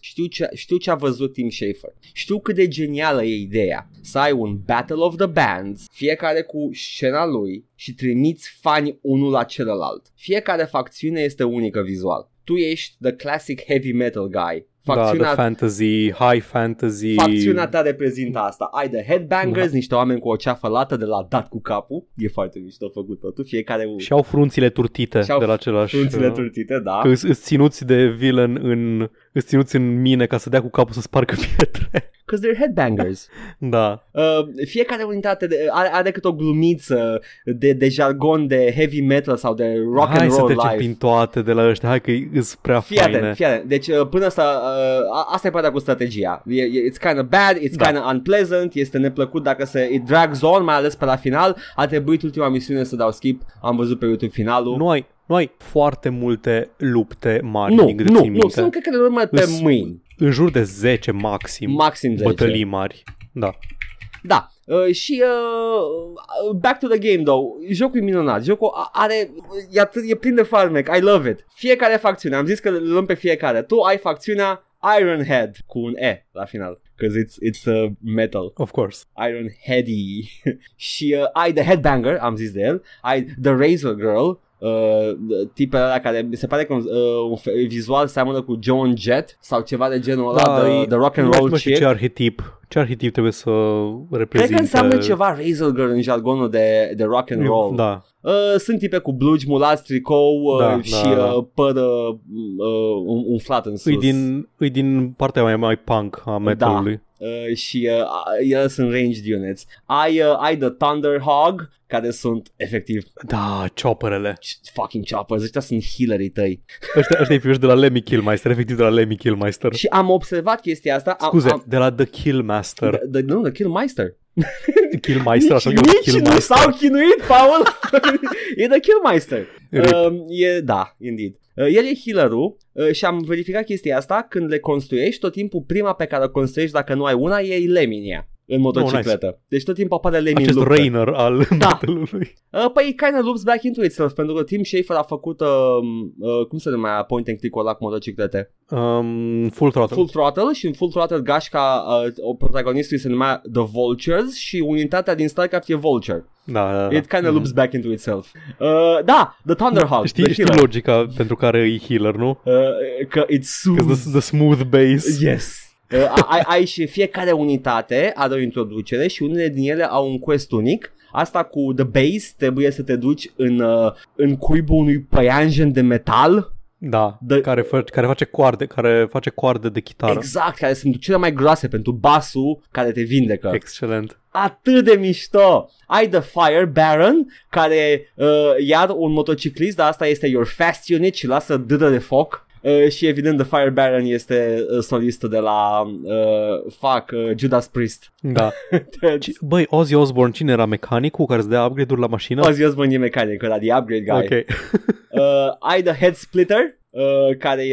știu ce a văzut Tim Schafer, știu cât de genială e ideea să ai un Battle of the Bands, fiecare cu scena lui și trimiți fani unul la celălalt. Fiecare facțiune este unică vizual. Tu ești the classic heavy metal guy. Facțiunea fantasy, high fantasy. Facțiunea ta reprezintă asta. Ai the headbangers, niște oameni cu o ceafă lată de la dat cu capul. E foarte mișto făcut totul. Fiecare și au frunțile turtite de la același. Frunțile turtite, da. Că îți ținuți de villain îți ținuți în mine ca să dea cu capul să spargă pietre. Because they're headbangers. Da. Fiecare unitate are cât o glumiță de jargon de heavy metal sau de rock and roll live. Hai să trecem prin toate de la ăștia. Hai că îs prea faine. Fii atent. Deci până asta e partea cu strategia. It's kind of bad, it's kind of unpleasant. Este neplăcut dacă it drags on, mai ales pe la final. A trebuit ultima misiune să dau skip. Am văzut pe YouTube finalul. Nu ai foarte multe lupte mari. Nu, sunt cred că de urmă pe mâini. În jur de 10 maxim 10. Bătălii mari. Da. Back to the game though. Jocul e minunat. Jocul e plin de farmec. I love it. Fiecare facțiune, am zis că le luăm pe fiecare. Tu ai facțiunea Ironhead cu un E la final, because it's metal. Of course. Ironheady. Și ai the headbanger, am zis de el. Ai the razor girl, tipele alea care se pare că vizual seamănă cu Joan Jett sau ceva de genul ăla, the rock and roll chick. Ce arhetip trebuie să reprezinte? Cred că înseamnă ceva Razor Girl în jargonul de rock and roll. Da. Sunt tipe cu blugi, mulați, tricou și păr umflat în sus. Din partea mai punk a metalului. Ele sunt ranged units. Ai the Thunderhog, care sunt efectiv chopperele. Fucking choppers. Ăștia sunt healerii tăi. Ăștia-i privești de la Lemmy Kilmister. Efectiv de la Lemmy Kilmister. Și am observat chestia asta. Scuze, de la The Kilmaster. The Kilmeister. Kilmeister, așa că nu s-au chinuit, Paul. E The Kilmeister. Indeed. El e healer-ul și am verificat chestia asta când le construiești, tot timpul prima pe care o construiești, dacă nu ai una, e Leminia în motocicletă. Nice. Deci tot timpul apare Lemmy acest luptă. Rainer al battle-ului. Păi kind of loops back into itself, pentru că Tim Schafer a făcut cum se numea point and click-ul ăla cu motociclete? Full Throttle. Și în Full Throttle gașca protagonistului se numea The Vultures și unitatea din StarCraft e Vulture. Da. It kind of loops back into itself. The Thunderhawk. Știi logica pentru care e healer, nu? Că it's the smooth base. Yes. Ai și fiecare unitate are o introducere și unele din ele au un quest unic. Asta cu the base trebuie să te duci în cuibul unui păianjen de metal. Da, care face coarde de chitară. Exact, care sunt cele mai groase pentru basul care te vindecă. Excelent. Atât de mișto. Ai the Fire Baron, care iar un motociclist, dar asta este your fast unit și lasă dâdă de foc. și evident The Fire Baron este solistul de la Judas Priest. Da. Băi, Ozzy Osbourne, cine era mecanicul care îți dea upgrade-uri la mașină? Ozzy Osbourne e mecanicul, ăla de upgrade guy. Okay. Ai The Head Splitter, care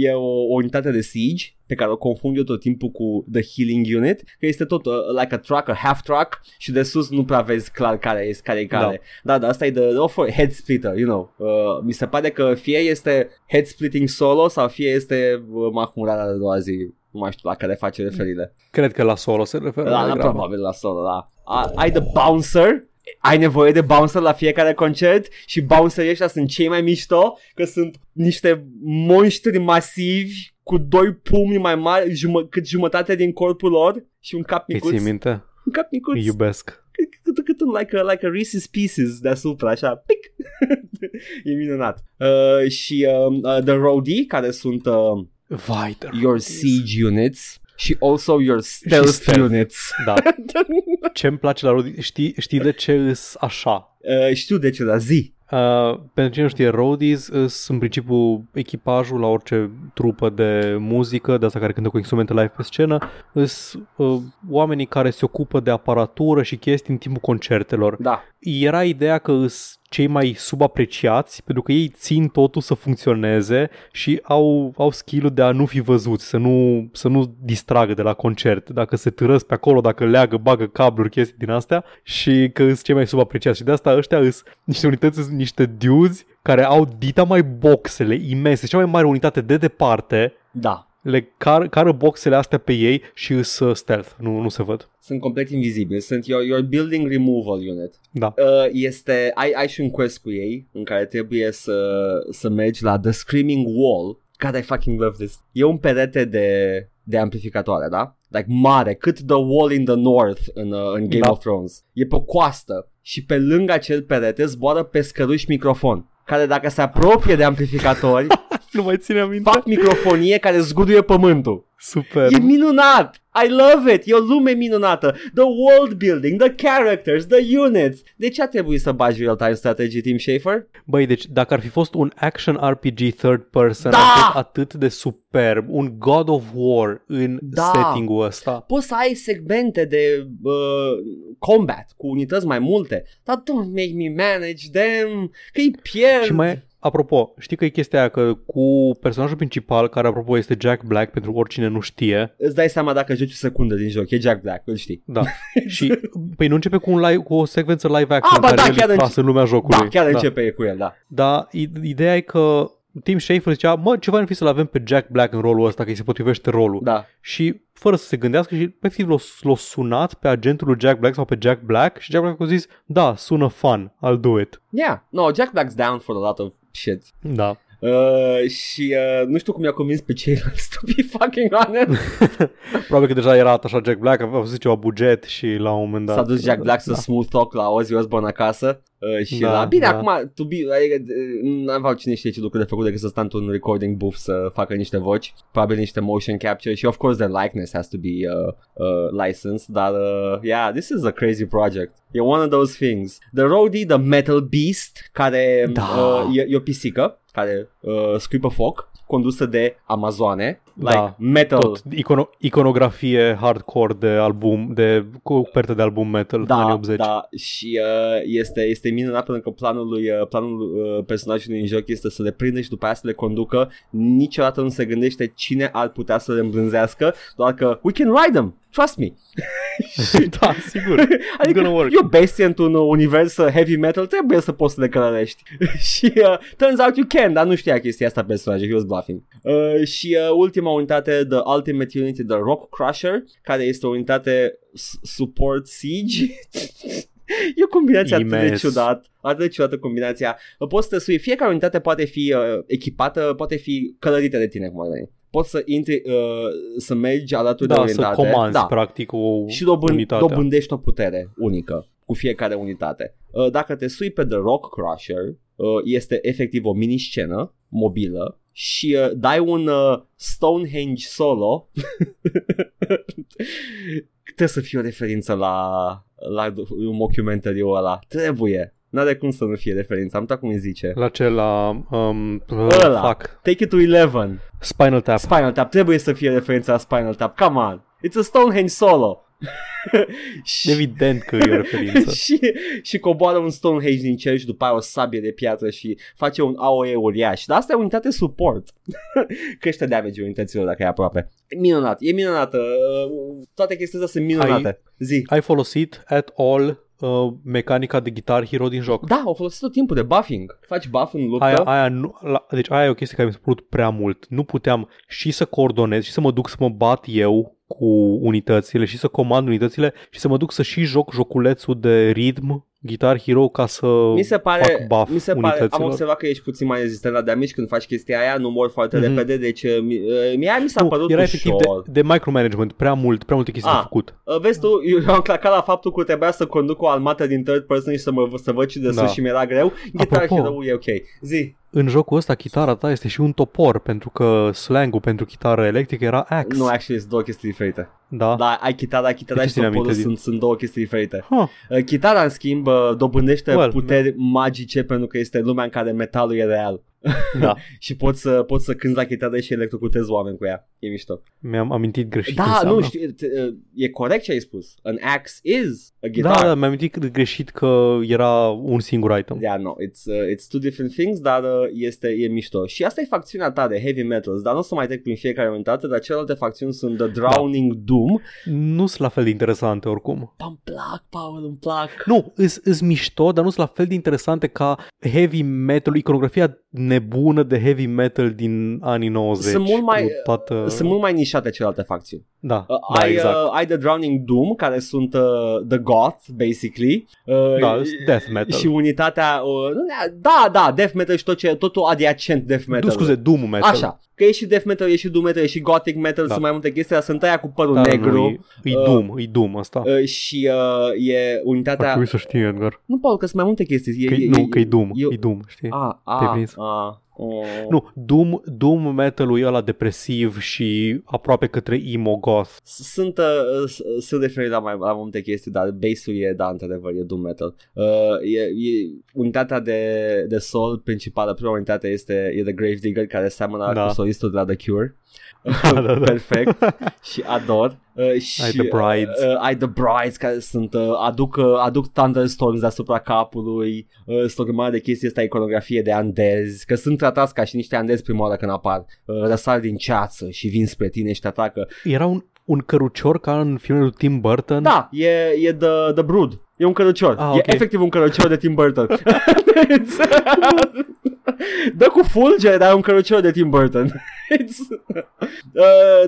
e o unitate de siege pe care o confund eu tot timpul cu The Healing Unit, că este tot like a truck, a half truck, și de sus nu prea vezi clar care e care. Da, dar asta e the Head Splitter, you know. Mi se pare că fie este Head Splitting Solo sau fie este Mahmurana de doua zi, nu mai știu la care face referire. Cred că la Solo se referă. Da, probabil la Solo, da. Ai The Bouncer. Ai nevoie de bouncer la fiecare concert și bouncerii ăștia sunt cei mai mișto, că sunt niște monștri masivi cu doi pumni mai mari, cât jumătate din corpul lor și un cap micuț. Îi ții minte? Un cap micuț. Îi iubesc. Cât un like a Reese's Pieces deasupra, așa, pic. E minunat. Și The Roadie, care sunt your siege units. Și also your stealth units. Da. Ce-mi place la Roadie, știi de ce îs așa? Știu de ce, dar zi. Pentru cine nu știe, Roadies îs în principiu echipajul la orice trupă de muzică, de asta care cântă cu instrumente live pe scenă, îs oamenii care se ocupă de aparatură și chestii în timpul concertelor. Da. Era ideea că îs cei mai subapreciați, pentru că ei țin totul să funcționeze și au skill-ul de a nu fi văzuți, să nu distragă de la concert, dacă se târăsc pe acolo, dacă leagă, bagă cabluri, chestii din astea, și că sunt cei mai subapreciați. Și de asta ăștia sunt niște unități, sunt niște dudes care au dita mai boxele imense, cea mai mare unitate de departe. Da. Le cară boxele astea pe ei și îs stealth, nu se văd. Sunt complet invizibili, sunt your building removal unit. Da. Ai și un quest cu ei în care trebuie să mergi la The Screaming Wall. God, I fucking love this. E un perete de amplificatoare, da? Like mare, cât The Wall in the North în Game of Thrones. E pe coastă și pe lângă acel perete zboară pescăruși microfon, care dacă se apropie de amplificatori nu mai ține aminte, fac microfonie care zguduie pământul. Super. E minunat. I love it. E o lume minunată. The world building, the characters, the units. De ce a trebuit să bagi real-time strategy, Tim Schafer? Băi, deci dacă ar fi fost un action RPG third person, da! atât de superb, un God of War în setting-ul ăsta. Poți să ai segmente de combat cu unități mai multe, dar don't make me manage them, că îi pierd. Și mai... Apropo, știi că e chestia aia că cu personajul principal, care apropo este Jack Black, pentru oricine nu știe. Îți dai seama dacă joci o secundă din joc, e Jack Black, îl știi. Da. Și păi nu începe cu o secvență live action care el îi pasă în lumea jocului. Da, chiar începe cu el, da. Dar ideea e că Tim Schafer zicea, ceva ar fi să-l avem pe Jack Black în rolul ăsta, că îi se potrivește rolul. Da. Și fără să se gândească, și efectiv l-a sunat pe agentul lui Jack Black sau pe Jack Black și Jack Black a zis, da, sună fun, I'll do it. Yeah, no, Jack Black's down for a lot of shit. Da. Și nu știu cum i-a convins pe ceilalți, to be fucking honest. Probabil că deja era atașat Jack Black, avea văzut ceva buget și la un moment dat s-a dus Jack Black să smooth talk la Ozzy Osbourne acasă. Și la bine, acum nu am cine știe ce lucruri de făcut decât să stai într-un recording booth să facă niște voci, probabil niște motion capture, și of course their likeness has to be licensed, dar yeah, this is a crazy project. E one of those things. The Roadie, the Metal Beast, care e o pisică care scuipă foc, condusă de amazoane, like metal. Tot iconografie hardcore de album, de coperte de album metal în anii 80. Da, și este minunat, pentru că planul personajului în joc este să le prinde și după aia să le conducă. Niciodată nu se gândește cine ar putea să le îmblânzească, doar că we can ride them, trust me. Da, sigur. Adică e o bestie într-un univers heavy metal, trebuie să poți să le călărești. Și turns out you can, dar nu știa chestia asta personajul, he was bluffing. Și ultima unitate, The Ultimate Unity, The Rock Crusher, care este o unitate support siege. E o combinație atât de ciudată combinația. Poți să sui, fiecare unitate poate fi echipată, poate fi călărită de tine, cum ar veni. Poți să intri, să mergi alături de unitate. Să comanzi, practic, o și dobândești o putere unică cu fiecare unitate. Dacă te sui pe The Rock Crusher, este efectiv o mini-scenă mobilă și dai un Stonehenge solo. Trebuie să fie o referință la un documentariu ăla. Trebuie. N-are cum să nu fie referință, am uitat cum îi zice. La ce, la... Take it to 11. Spinal Tap. Spinal Tap, trebuie să fie referința la Spinal Tap, come on. It's a Stonehenge solo. Evident că e o referință. și coboară un Stonehenge din cer și după aia o sabie de piatră și face un AOE uriaș. Dar asta e unitate support. Crește damage-ul unităților dacă e aproape. Minunat, e minunată. Toate chestiile astea sunt minunate. Zi. Ai folosit at all mecanica de Guitar Hero din joc? Da, o folosit tot timpul de buffing. Faci buff în luptă. Deci aia e o chestie care mi s-a părut prea mult. Nu puteam și să coordonez și să mă duc să mă bat eu cu unitățile și să comand unitățile și să mă duc să și joc joculețul de ritm Guitar Hero ca să fac buff unităților. Am observat că ești puțin mai rezistent la damage când faci chestia aia, nu mori foarte repede, deci mi s-a părut era ușor. Era efectiv de micromanagement, prea multe chestii de făcut. Vezi tu, eu am clacat la faptul că trebuia să conduc o armată din third person și să văd și de sus și mi-era greu. Guitar Hero e ok. Zi. În jocul ăsta, chitara ta este și un topor, pentru că slang-ul pentru chitară electrică era axe. Nu, actually, sunt două chestii diferite. Da. Dar ai chitara și toporul sunt două chestii diferite. Chitara, în schimb, dobândește puteri magice pentru că este lumea în care metalul e real. Da. Și poți să cânti la chitară și electrocutezi oameni cu ea. E mișto. Mi-am amintit greșit. Da, nu știu, e corect ce ai spus. An axe is a guitar. Da, mi-am amintit greșit că era un singur item. Yeah, no, it's two different things, dar e mișto. Și asta e facțiunea ta de heavy metals, dar nu o să mai trec prin fiecare unitate, dar celelalte facțiuni sunt The Drowning Doom. Nu sunt la fel de interesante oricum. Îmi plac, Paul, îmi plac. Nu, îs mișto, dar nu sunt la fel de interesante ca heavy metal, iconografia nebună de heavy metal din anii 90. Sunt mult mai nișate celelalte facțiuni. Da, exact. Ai The Drowning Doom, care sunt The Goth, basically. Death metal. Și unitatea... death metal și totul adiacent death metal. Doom metal. Așa. Că e și death metal, e și doom metal, e și gothic metal, sunt mai multe chestii, dar sunt aia cu părul negru. E doom asta. Și e unitatea... Ar trebui să știi, Edgar. Nu, Paul, că sunt mai multe chestii. Că e doom, știi? Nu, doom metal-ul e ăla depresiv și aproape către emo goth. Sunt referit la multe chestii, dar base-ul e, într-adevăr, e doom metal. Unitatea de soul principală, prima unitate e The Gravedigger, care seamănă cu solistul de la The Cure. Perfect. Și ador. Și ai The Brides. Ai The Brides, care sunt aduc thunderstorms deasupra capului. Sunt o grămadă de chestii, asta iconografie de andezi, că sunt tratați ca și niște andezi prima oară când apar. Răsar din ceață și vin spre tine și te atacă. Era un cărucior ca în filmul lui Tim Burton. Da, e The Brood. E un cărucior. E efectiv un cărucior de Tim Burton. Dă cu fulgere, dar e un cărucior de Tim Burton.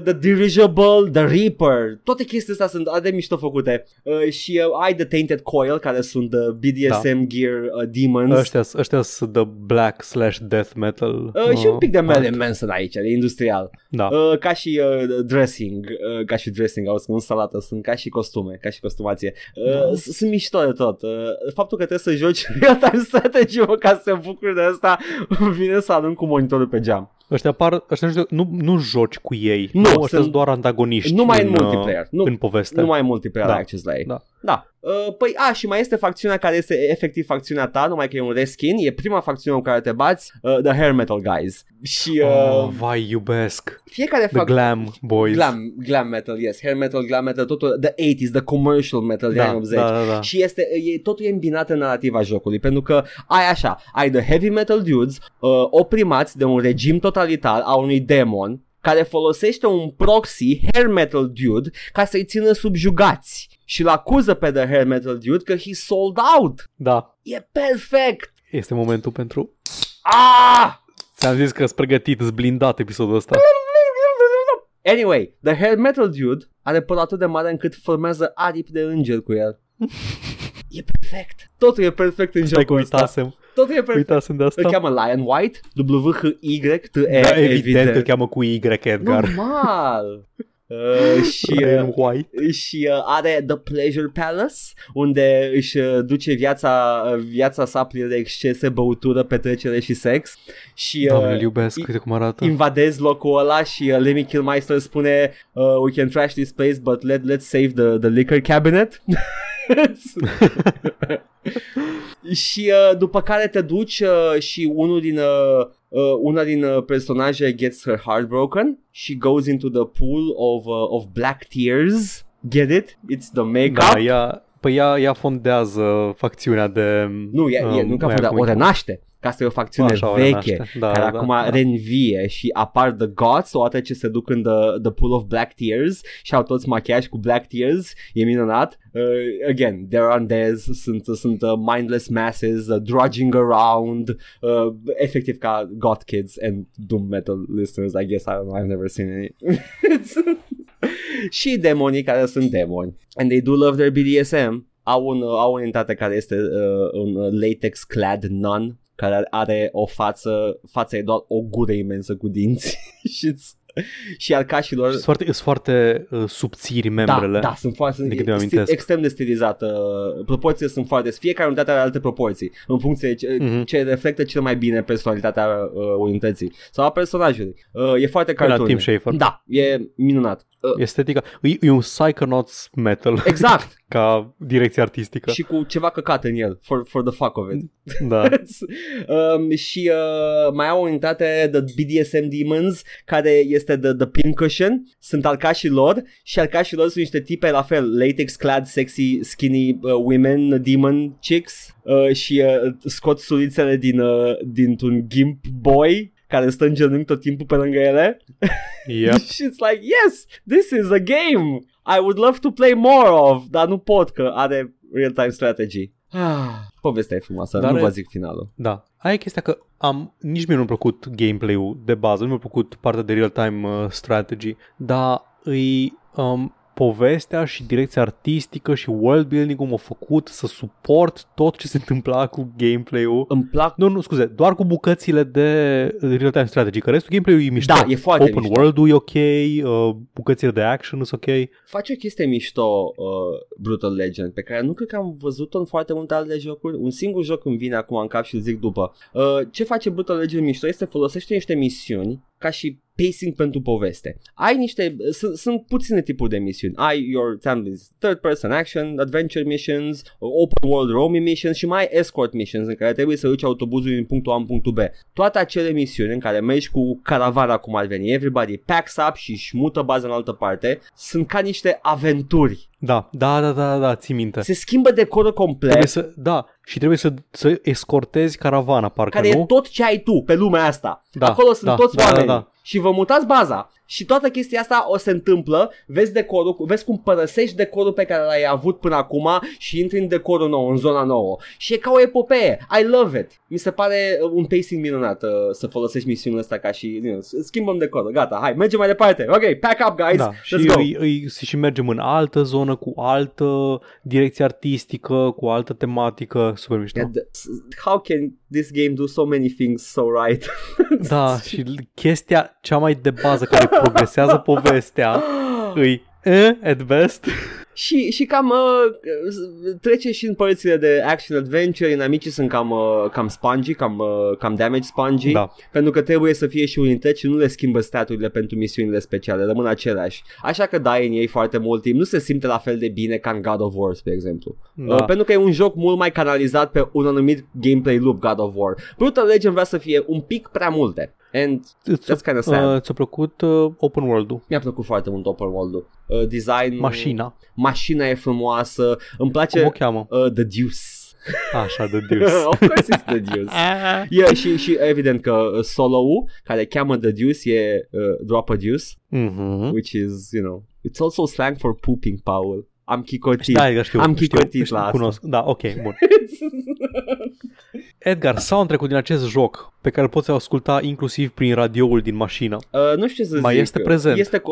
The Dirigible, The Reaper. Toate chestiile astea sunt atât de mișto făcute. Și ai The Tainted Coil, care sunt The BDSM Gear Demons. Ăștia sunt The Black / Death Metal. Și un pic de Marilyn Manson aici, de industrial. Da. Ca și dressing. Ca și dressing, auzi, în salată. Sunt ca și costume, ca și costumație. Sunt mișto de tot. Faptul că trebuie să joci real-time strategy ca să te bucuri de asta, vine să arunc cu monitorul pe geam. Ăștia nu joci cu ei. Nu, ăștia sunt doar antagoniști. Nu mai în multiplayer. În poveste. Nu mai în multiplayer ai acces la ei. Da. Păi, și mai este facțiunea care este efectiv facțiunea ta, numai că e un reskin. E prima facțiune cu care te bați, The Hair Metal Guys. Și vai, iubesc. Fiecare Glam Boys. Glam Metal, yes. Hair Metal, Glam Metal, totul the 80s, the commercial metal de anii 80. Da. Și totul e îmbinat în narativa jocului, pentru că ai the heavy metal dudes oprimați de un regim totalitar a unui demon care folosește un proxy hair metal dude ca să-i țină subjugați. Și-l acuză pe The Hair Metal Dude că he sold out. Da. E perfect. Este momentul pentru... Ți-am zis că-s pregătit, îți blindat episodul ăsta. Anyway, The Hair Metal Dude are păr atât de mare încât formează aripi de înger cu el. E perfect. Totul e perfect în jocul ăsta. Totul e perfect. Uitasem de asta. Îl cheamă Lion White, W-H-Y-T-E. Da, evident, îl cheamă cu Y, Edgar. Normal. Și are The Pleasure Palace, unde își duce viața sa plină de excese, băutură, petrecere și sex. Și Doamne, iubesc, uite cum arată. Invadezi locul ăla și Lemmy Kilmister spune, we can trash this place, but let's save the liquor cabinet. Și după care te duci și una din personaje gets her heart broken. She goes into the pool of black tears. Get it? It's the makeup. Da, ea fondează facțiunea de... Nu, nu că fondează, o renaște. Ca asta e o facțiune veche, care acum reînvie și apar the gods odată ce se duc în the pool of black tears și au toți machiaj cu black tears, e minunat. Again, they're undeads, sunt mindless masses, drudging around, efectiv ca goth kids and doom metal listeners, I guess, I don't know, I've never seen any. Și demonii care sunt demoni. And they do love their BDSM. Au o unitate care este un latex clad nun, care are o fața e doar o gură imensă cu dinți și arcașilor. Sunt foarte subțiri membrele. Da, sunt foarte, extrem de stilizată. Proporțiile sunt foarte, fiecare unitate are alte proporții, în funcție de ce reflectă cel mai bine personalitatea unității sau a personajului. E foarte cartoon. Tim Schafer. Da, e minunat. Estetica, e un Psychonauts metal. Exact. Ca direcție artistică. Și cu ceva căcat în el, for the fuck of it. Da. Și mai au o unitate, The BDSM Demons, care este the Pincushion. Sunt arcașii lor. Și arcașii lor sunt niște tipe, la fel, latex clad, sexy, skinny women, demon chicks. Și scot sulițele dintr-un gimp boy care stă în genunchi tot timpul pe lângă ele. Yep. Și it's like, yes, this is a game I would love to play more of, dar nu pot că are real-time strategy. Povestea e frumoasă, dar nu vă zic finalul. Da, aia e chestia că nici mie nu-mi plăcut gameplay-ul de bază, nu mi-a plăcut partea de real-time strategy, dar îi... povestea și direcția artistică și world building-ul m-a făcut să suport tot ce se întâmpla cu gameplay-ul. Îmi plac... Nu, scuze, doar cu bucățile de real-time strategy, că restul gameplay-ul e mișto. Da, e foarte Open mișto. World-ul e ok, bucățile de action sunt ok. Face o chestie mișto Brutal Legend, pe care nu cred că am văzut-o în foarte multe alte jocuri. Un singur joc îmi vine acum în cap și îl zic după. Ce face Brutal Legend mișto este folosește niște misiuni ca și pacing pentru poveste. Ai niște, sunt puține tipuri de misiuni. Ai your third person action, adventure missions, open world roaming missions și mai escort missions în care trebuie să duci autobuzul din punctul A în punctul B. Toate acele misiuni în care mergi cu caravana, cum ar veni, everybody packs up și mută baza în altă parte, sunt ca niște aventuri. Da, ții minte. Se schimbă decorul complet. Și trebuie să escortezi caravana, parcă care nu? Care e tot ce ai tu pe lumea asta. Da, acolo sunt toți oamenii. Da. Și vă mutați baza. Și toată chestia asta o se întâmplă, vezi decorul, vezi cum părăsești decorul pe care l-ai avut până acum și intri în decorul nou, în zona nouă. Și e ca o epopee. I love it. Mi se pare un pacing minunat să folosești misiunile astea ca și schimbăm decorul. Gata, hai, mergem mai departe. Ok, pack up, guys. Da, let's go. Și mergem în altă zonă, cu altă direcție artistică, cu altă tematică. Super mișto. How can this game do so many things so right? Da, și chestia cea mai de bază care progresează povestea îi at best. Și cam trece și în părțile de action-adventure. Inamicii sunt cam spongy, cam damage spongy, da. Pentru că trebuie să fie și unități și nu le schimbă staturile pentru misiunile speciale, rămân aceleași. Așa că dai în ei foarte mult timp, nu se simte la fel de bine ca în God of War, spre exemplu, da. Pentru că e un joc mult mai canalizat pe un anumit gameplay loop, God of War. Brutal Legend vrea să fie un pic prea multe. And that's kind of sad. Ți-a plăcut open world-ul? Mi-a plăcut foarte mult open world-ul. Design. Mașina e frumoasă. Îmi place. Cum o cheamă? The Deuce. Așa, The Deuce. Of course it's The Deuce. Și evident că solo-ul care cheamă The Deuce e drop a deuce, which is, it's also slang for pooping, Paul. Am chicotit. Știu, la cunosc. Asta. Da, ok, bun. Edgar, soundtrack-ul din acest joc pe care îl poți asculta inclusiv prin radioul din mașină. Nu știu să mai zic. Este prezent. Este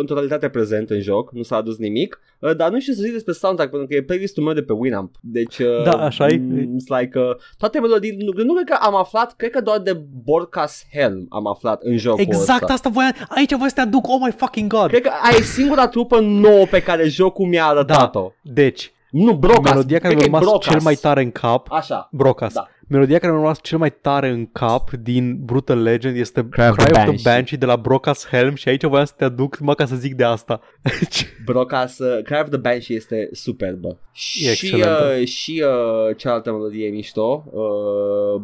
în totalitate prezent în joc, nu s-a adus nimic, dar nu știu să zic despre soundtrack pentru că e playlist-ul meu de pe Winamp. Deci it's like toate melodii, nu cred că am aflat, cred că doar de Broca's Helm am aflat în jocul ăsta. Exact, asta voiam să te aduc. Oh my fucking god. Cred că ai singura trupă nouă pe care jocul mi-a arătat-o. Da. Deci melodia care mi-a rămas cel mai tare în cap. Așa. Broca's. Da. melodia care mi-a rămas cel mai tare în cap din Brutal Legend este Cry of the Banshee de la Broca's Helm și aici voiam să te aduc numai ca să zic de asta. Cry of the Banshee este superbă. E excelentă. Și cealaltă melodie e mișto.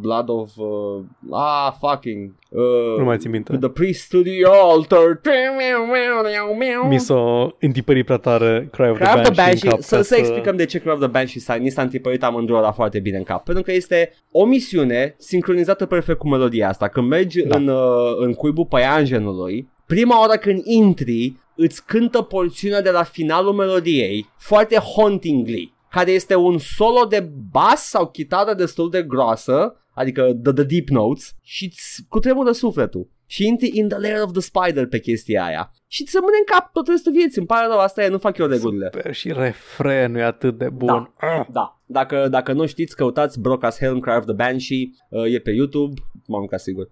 Blood of... nu mai țin minte. The Priest to the Altar. Mi s-o întipări prea tare Cry of the Banshee în cap. Să explicăm de ce Cry of the Banshee ni s-a întipărit amândurora foarte bine în cap. Pentru că este o misiune sincronizată perfect cu melodia asta. Când mergi în cuibul păianjenului, prima oară când intri, îți cântă porțiunea de la finalul melodiei foarte hauntingly, care este un solo de bas sau chitară destul de groasă, adică the deep notes, și cutremură sufletul. Și intri in the lair of the spider pe chestia aia. Și îți rămâne în cap tot restul vieții. Îmi pare rău, asta e, nu fac eu regulile. Super, și refrenul e atât de bun. Da. Dacă nu știți, căutați Broca's Helm, Cry of the Banshee, e pe YouTube, m-am ca sigur.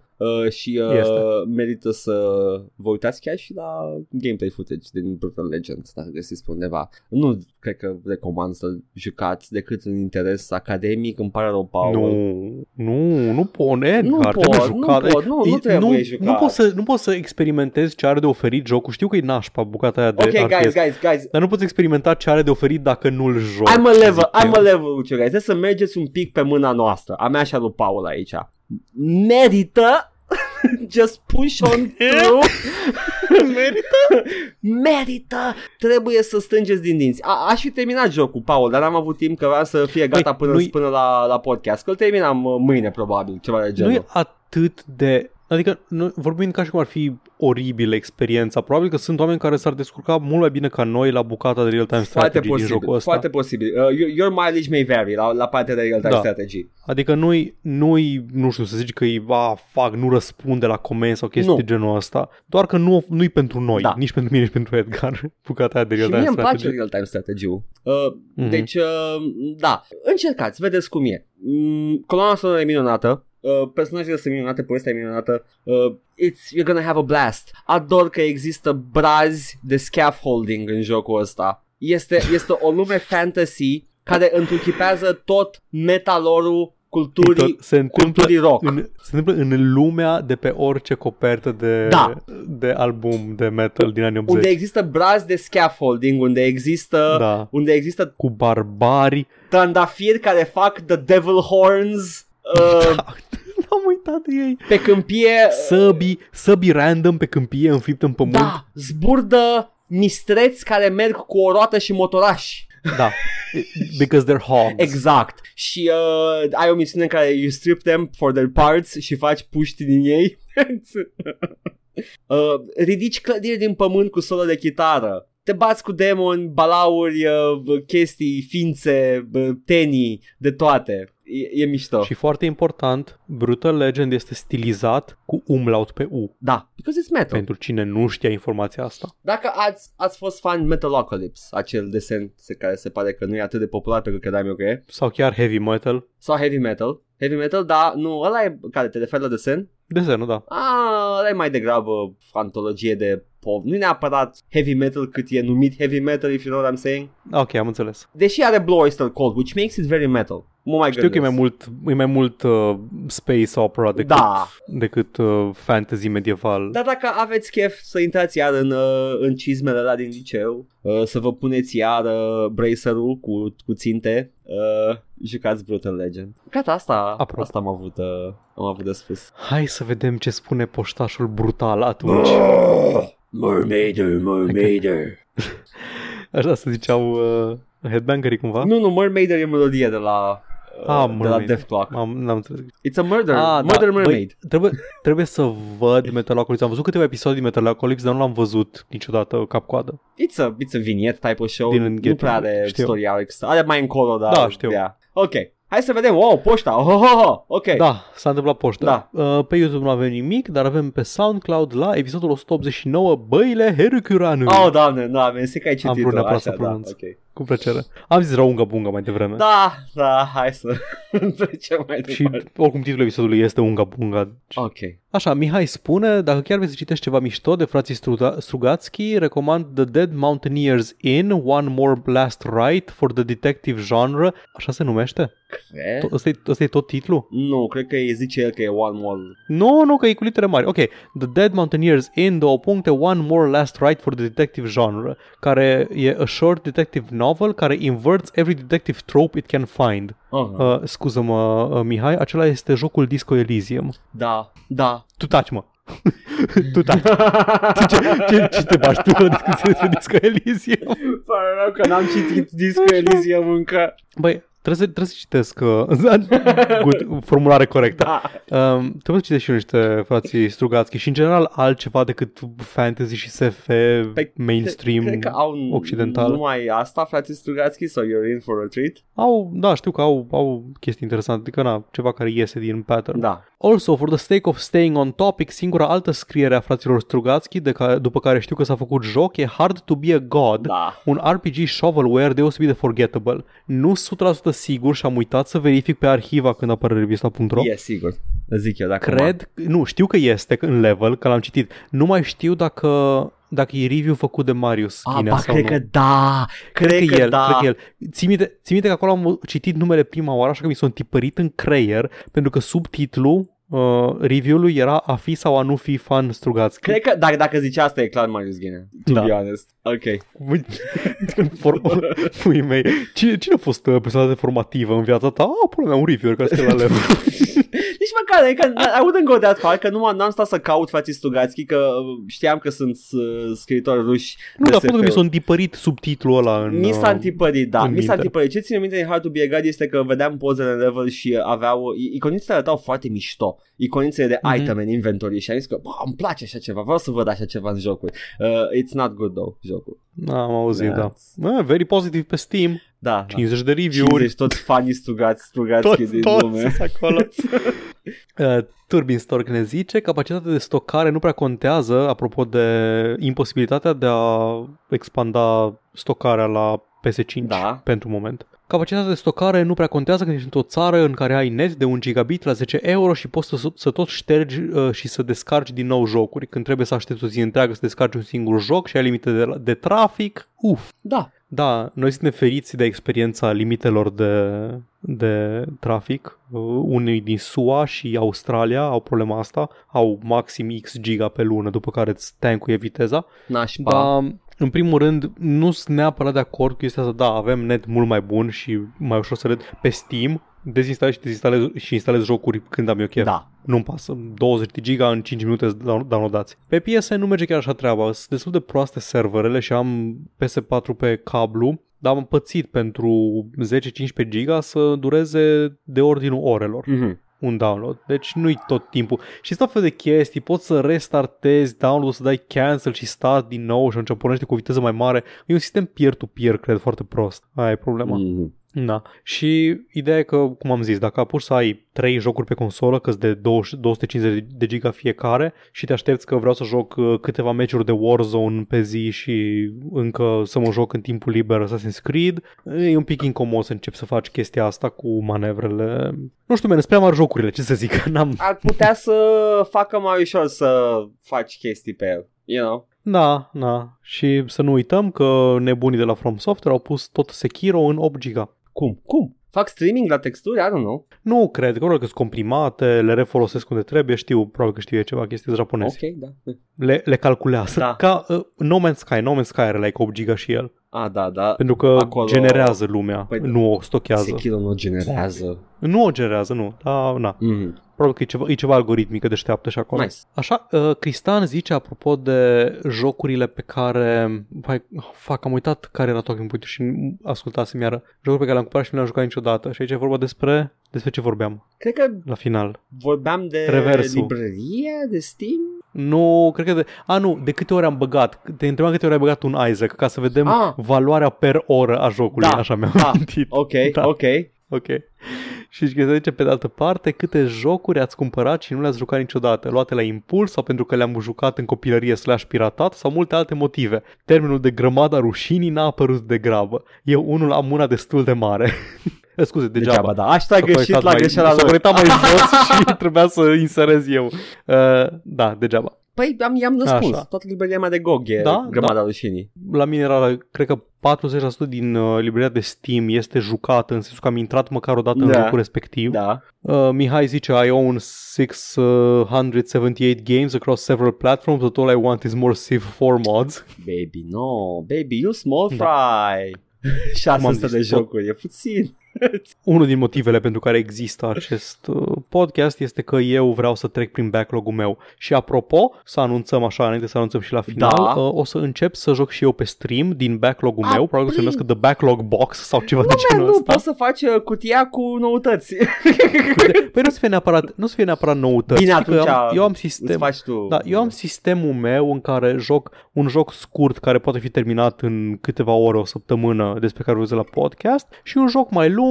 Merită să vă uitați chiar și la gameplay footage din Brutal Legend, dacă găsiți pe undeva. Nu cred că recomand să-l jucați decât în interes academic, îmi pare rău, Paul. Nu pot să experimentez ce are de oferit jocul, știu că e nașpa bucata aia de RTS, guys. Dar nu poți experimenta ce are de oferit dacă nu-l joci. I'm a level, guys. Trebuie să mergeți un pic pe mâna noastră, a mea și a lui Paul aici. Merită. Just push on through. Merită. Trebuie să strângeți din dinți. Aș fi terminat jocul, Paul, dar n-am avut timp, că vreau să fie gata până la podcast. Că îl terminam mâine probabil, ceva de genul. Nu e atât de... Adică, vorbind ca și cum ar fi oribilă experiența, probabil că sunt oameni care s-ar descurca mult mai bine ca noi la bucata de real-time strategy din jocul ăsta. Foarte posibil. Your mileage may vary la partea de real-time strategy. Adică nu știu să zici că nu răspunde la comenzi sau chestii de genul ăsta, doar că nu-i pentru noi, nici pentru mine, nici pentru Edgar, bucata aia de real-time strategy. Și mie îmi place real-time strategy-ul. Deci, da, încercați, vedeți cum e. Coloana sonoră e minunată. Personajele sunt minunate, povestea e minunată. You're gonna have a blast. Ador că există brazi de scaffolding în jocul ăsta. Este o lume fantasy care întruchipează tot metalorul culturii rock. Se întâmplă în lumea de pe orice copertă de album de metal din anii 80. Unde există brazi de scaffolding, unde există cu barbari, trandafiri care fac the devil horns. Am uitat de ei. Pe câmpie săbii random pe câmpie înflipt în pământ. Da, zburdă mistreți care merg cu o roată și motorași. Da, because they're hogs. Exact. Și ai o misiune în care you strip them for their parts și faci puști din ei. Ridici clădiri din pământ cu solo de chitară. Te bați cu demoni, balauri, chestii, ființe, tenii, de toate. E mișto. Și foarte important, Brutal Legend este stilizat cu umlaut pe U. Da, because it's metal. Pentru cine nu știa informația asta. Dacă ați fost fan Metalocalypse, acel desen care se pare că nu e atât de popular pe cât credeam eu că e. Sau chiar Heavy Metal. Heavy Metal, da, nu, ăla e care te referi la desen? Desenul, da. Ăla e mai degrabă antologie de pop. Nu e neapărat heavy metal cât e numit heavy metal, if you know what I'm saying. Ok, am înțeles. Deși are Blue Oyster Cult, which makes it very metal. Știu că e mai mult space opera decât fantasy medieval. Dar dacă aveți chef să intrați iar în cizmele ăla din liceu, să vă puneți iar bracer-ul cu ținte, jucați Brutal Legend. Gata, asta am avut de spus. Hai să vedem ce spune poștașul brutal atunci. Mermaider. Așa se ziceau headbangerii cumva? Nu, Mermaider e melodia de la... de la Death Clock. It's a murder. Murder Mermaid. Băi, trebuie să văd Metalocalypse. Am văzut câteva episoade din Metalocalypse, dar nu l-am văzut niciodată cap-coadă. It's a vignette type of show. Nu prea are story arcs. Are mai încolo, dar... Da, știu. Yeah. Ok. Hai să vedem. Wow, poșta. Ok. Da, s-a întâmplat poșta. Da. Pe YouTube nu avem nimic, dar avem pe SoundCloud la episodul 189 Băile Hercuranu. Oh, doamne, da, mi-am zis că ai citit-o. Am vrut neapărat să pronunț. Ok. Cu plăcere. Am zis Raunga Bunga mai devreme. Da, da, hai să trecem mai departe. Și oricum titlul episodului este Unga Bunga. Ok. Așa, Mihai spune, dacă chiar vrei să citești ceva mișto de frații Strugatski, recomand The Dead Mountaineers Inn, One More Blast Ride for the Detective Genre. Așa se numește? Cred. Ăsta e tot titlul? Nu, cred că zice el că e One More. Nu, că e cu litere mari. Ok, The Dead Mountaineers Inn, One More Last Ride for the Detective Genre, care e a short detective novel care inverts every detective trope it can find. Scuză-mă, Mihai, acela este jocul Disco Elysium. Da. Tu taci, mă. Ce te bași tu la discuție despre Disco Elysium? Pare rău că n-am citit Disco Elysium încă. Băi, trebuie să citesc formulare corectă. Da. Trebuie să citesc și niște frații Strugatski și în general altceva decât fantasy și SF mainstream occidental. Numai asta, frații Strugatski, so you're in for a treat. Știu că au chestii interesante, adică ceva care iese din pattern. Da. Also, for the sake of staying on topic, singura altă scriere a fraților Strugatski, după care știu că s-a făcut joc, e Hard to be a God, un RPG shovelware deosebit de forgettable. Nu 100% sigur și am uitat să verific pe arhiva când apare revista.ro. E sigur, zic eu. Dacă știu că este în level, că l-am citit. Nu mai știu dacă e review făcut de Marius Chinea sau nu. Cred că el. Ții minte că acolo am citit numele prima oară, așa că mi s-a tipărit în creier, pentru că subtitlul review-ului era a fi sau a nu fi fan Strugatski. Cred că dacă zicea asta e clar Marius Ghinea. To be honest. Ok. Pui mei. Cine a fost personalitatea formativă în viața ta? Pune mea un reviewer care stă la level. Nici măcar, I wouldn't go that far, că nu n-am stat să caut frații Strugatski, că știam că sunt scriitori ruși. Nu, dar pentru că mi s-a întipărit subtitlul ăla în mi s-a întipărit, da. Mi s-a întipărit. Ce ține minte din Hard to be a God este că vedeam pozele în level și aveau iconițele arătau foarte mișto. Iconițele de item în inventory și am zis că îmi place așa ceva, vreau să văd așa ceva în jocuri. It's not good though, jocul. Am auzit, very positive pe Steam. Da, 50 de review-uri. 50, toți fanii Strugatski din lume. Toți acolo. Turbin Stork ne zice, capacitatea de stocare nu prea contează, apropo de imposibilitatea de a expanda stocarea la PS5 pentru moment. Capacitatea de stocare nu prea contează când ești într-o țară în care ai net de 1 gigabit la 10 euro și poți să tot ștergi și să descarci din nou jocuri. Când trebuie să aștepți o zi întreagă să descarci un singur joc și ai limite de trafic, Da, noi suntem feriți de experiența limitelor de trafic. Unii din SUA și Australia au problema asta, au maxim X giga pe lună, după care îți tancuie viteza. Dar, în primul rând, nu sunt neapărat de acord cu chestia asta. Da, avem net mult mai bun și mai ușor să red pe Steam. Desinstalez jocuri când am eu chef. Nu-mi pasă. 20 giga în 5 minute downloadați. Pe PSN nu merge chiar așa treaba. Sunt destul de proaste serverele și am PS4 pe cablu, dar am pățit pentru 10-15 giga să dureze de ordinul orelor. Un download. Deci nu-i tot timpul. Și tot fel de chestii, poți să restartezi download-ul, să dai cancel și start din nou și atunci pornește cu o viteză mai mare. E un sistem peer-to-peer, cred, foarte prost. Aia e problema. Da. Și ideea e că, cum am zis, dacă apuci să ai 3 jocuri pe consolă, că-s de 250 de giga fiecare și te aștepți că vreau să joc câteva meciuri de Warzone pe zi și încă să mă joc în timpul liber Assassin's Creed, e un pic incomod să începi să faci chestia asta cu manevrele. Nu știu, men, spre mari jocurile, ce să zic, ar putea să facă mai ușor să faci chestii pe el, you know? Da. Și să nu uităm că nebunii de la From Software au pus tot Sekiro în 8 giga. Cum? Fac streaming la texturi? I don't know. Nu cred, că sunt comprimate, le refolosesc unde trebuie, probabil că știu ceva chestii japoneze. Ok, da. Le calculează. Da. Ca No Man's Sky are like 8 giga și el. Da. Pentru că acolo generează lumea, nu o stochează. Sekiro nu generează. Nu o generează, nu. Probabil că e ceva algoritmică deșteaptă și acolo. Nice. Așa, Cristian zice, apropo de jocurile pe care... am uitat care era Talking Point și ascultasem iară. Jocuri pe care le-am cumpărat și nu le-am jucat niciodată. Și aici e vorba despre... Despre ce vorbeam? Cred că... La final. Vorbeam de reversul. Librăria de Steam? Nu, cred că de... de câte ori am băgat. Te întrebam câte ori ai băgat un Isaac, ca să vedem valoarea per oră a jocului. Așa mi-am amintit. Ok. Și se zice, pe de altă parte, câte jocuri ați cumpărat și nu le-ați jucat niciodată, luate la impuls sau pentru că le-am jucat în copilărie / piratat sau multe alte motive. Termenul de grămada rușinii n-a apărut de grabă. Eu unul am una destul de mare. Scuze, degeaba, da. Aș ta greșit la greșeala lor. S-a conectat mai jos și trebuia să inserez eu. Da, degeaba. Păi i-am răspuns. Așa. Toată librăria mea de GOG e grămada rușinii. La mine era, cred că 40% din librăria de Steam este jucată, în sensul că am intrat măcar o dată în locul respectiv. Da. Mihai zice, I own 678 games across several platforms, but all I want is more Civ 4 mods. Baby, no. Baby, you small fry. 600 de jocuri, e puțin. Unul din motivele pentru care există acest podcast este că eu vreau să trec prin backlog-ul meu. Și apropo, să anunțăm așa, înainte să anunțăm și la final, o să încep să joc și eu pe stream din backlog-ul meu. Probabil se numesc The Backlog Box sau ceva de genul ăsta. Nu, poți să faci cutia cu noutăți. Păi nu o să fie neapărat noutăți. Bine, atunci eu am sistemul meu în care joc un joc scurt care poate fi terminat în câteva ore, o săptămână, despre care vorbesc la podcast, și un joc mai lung,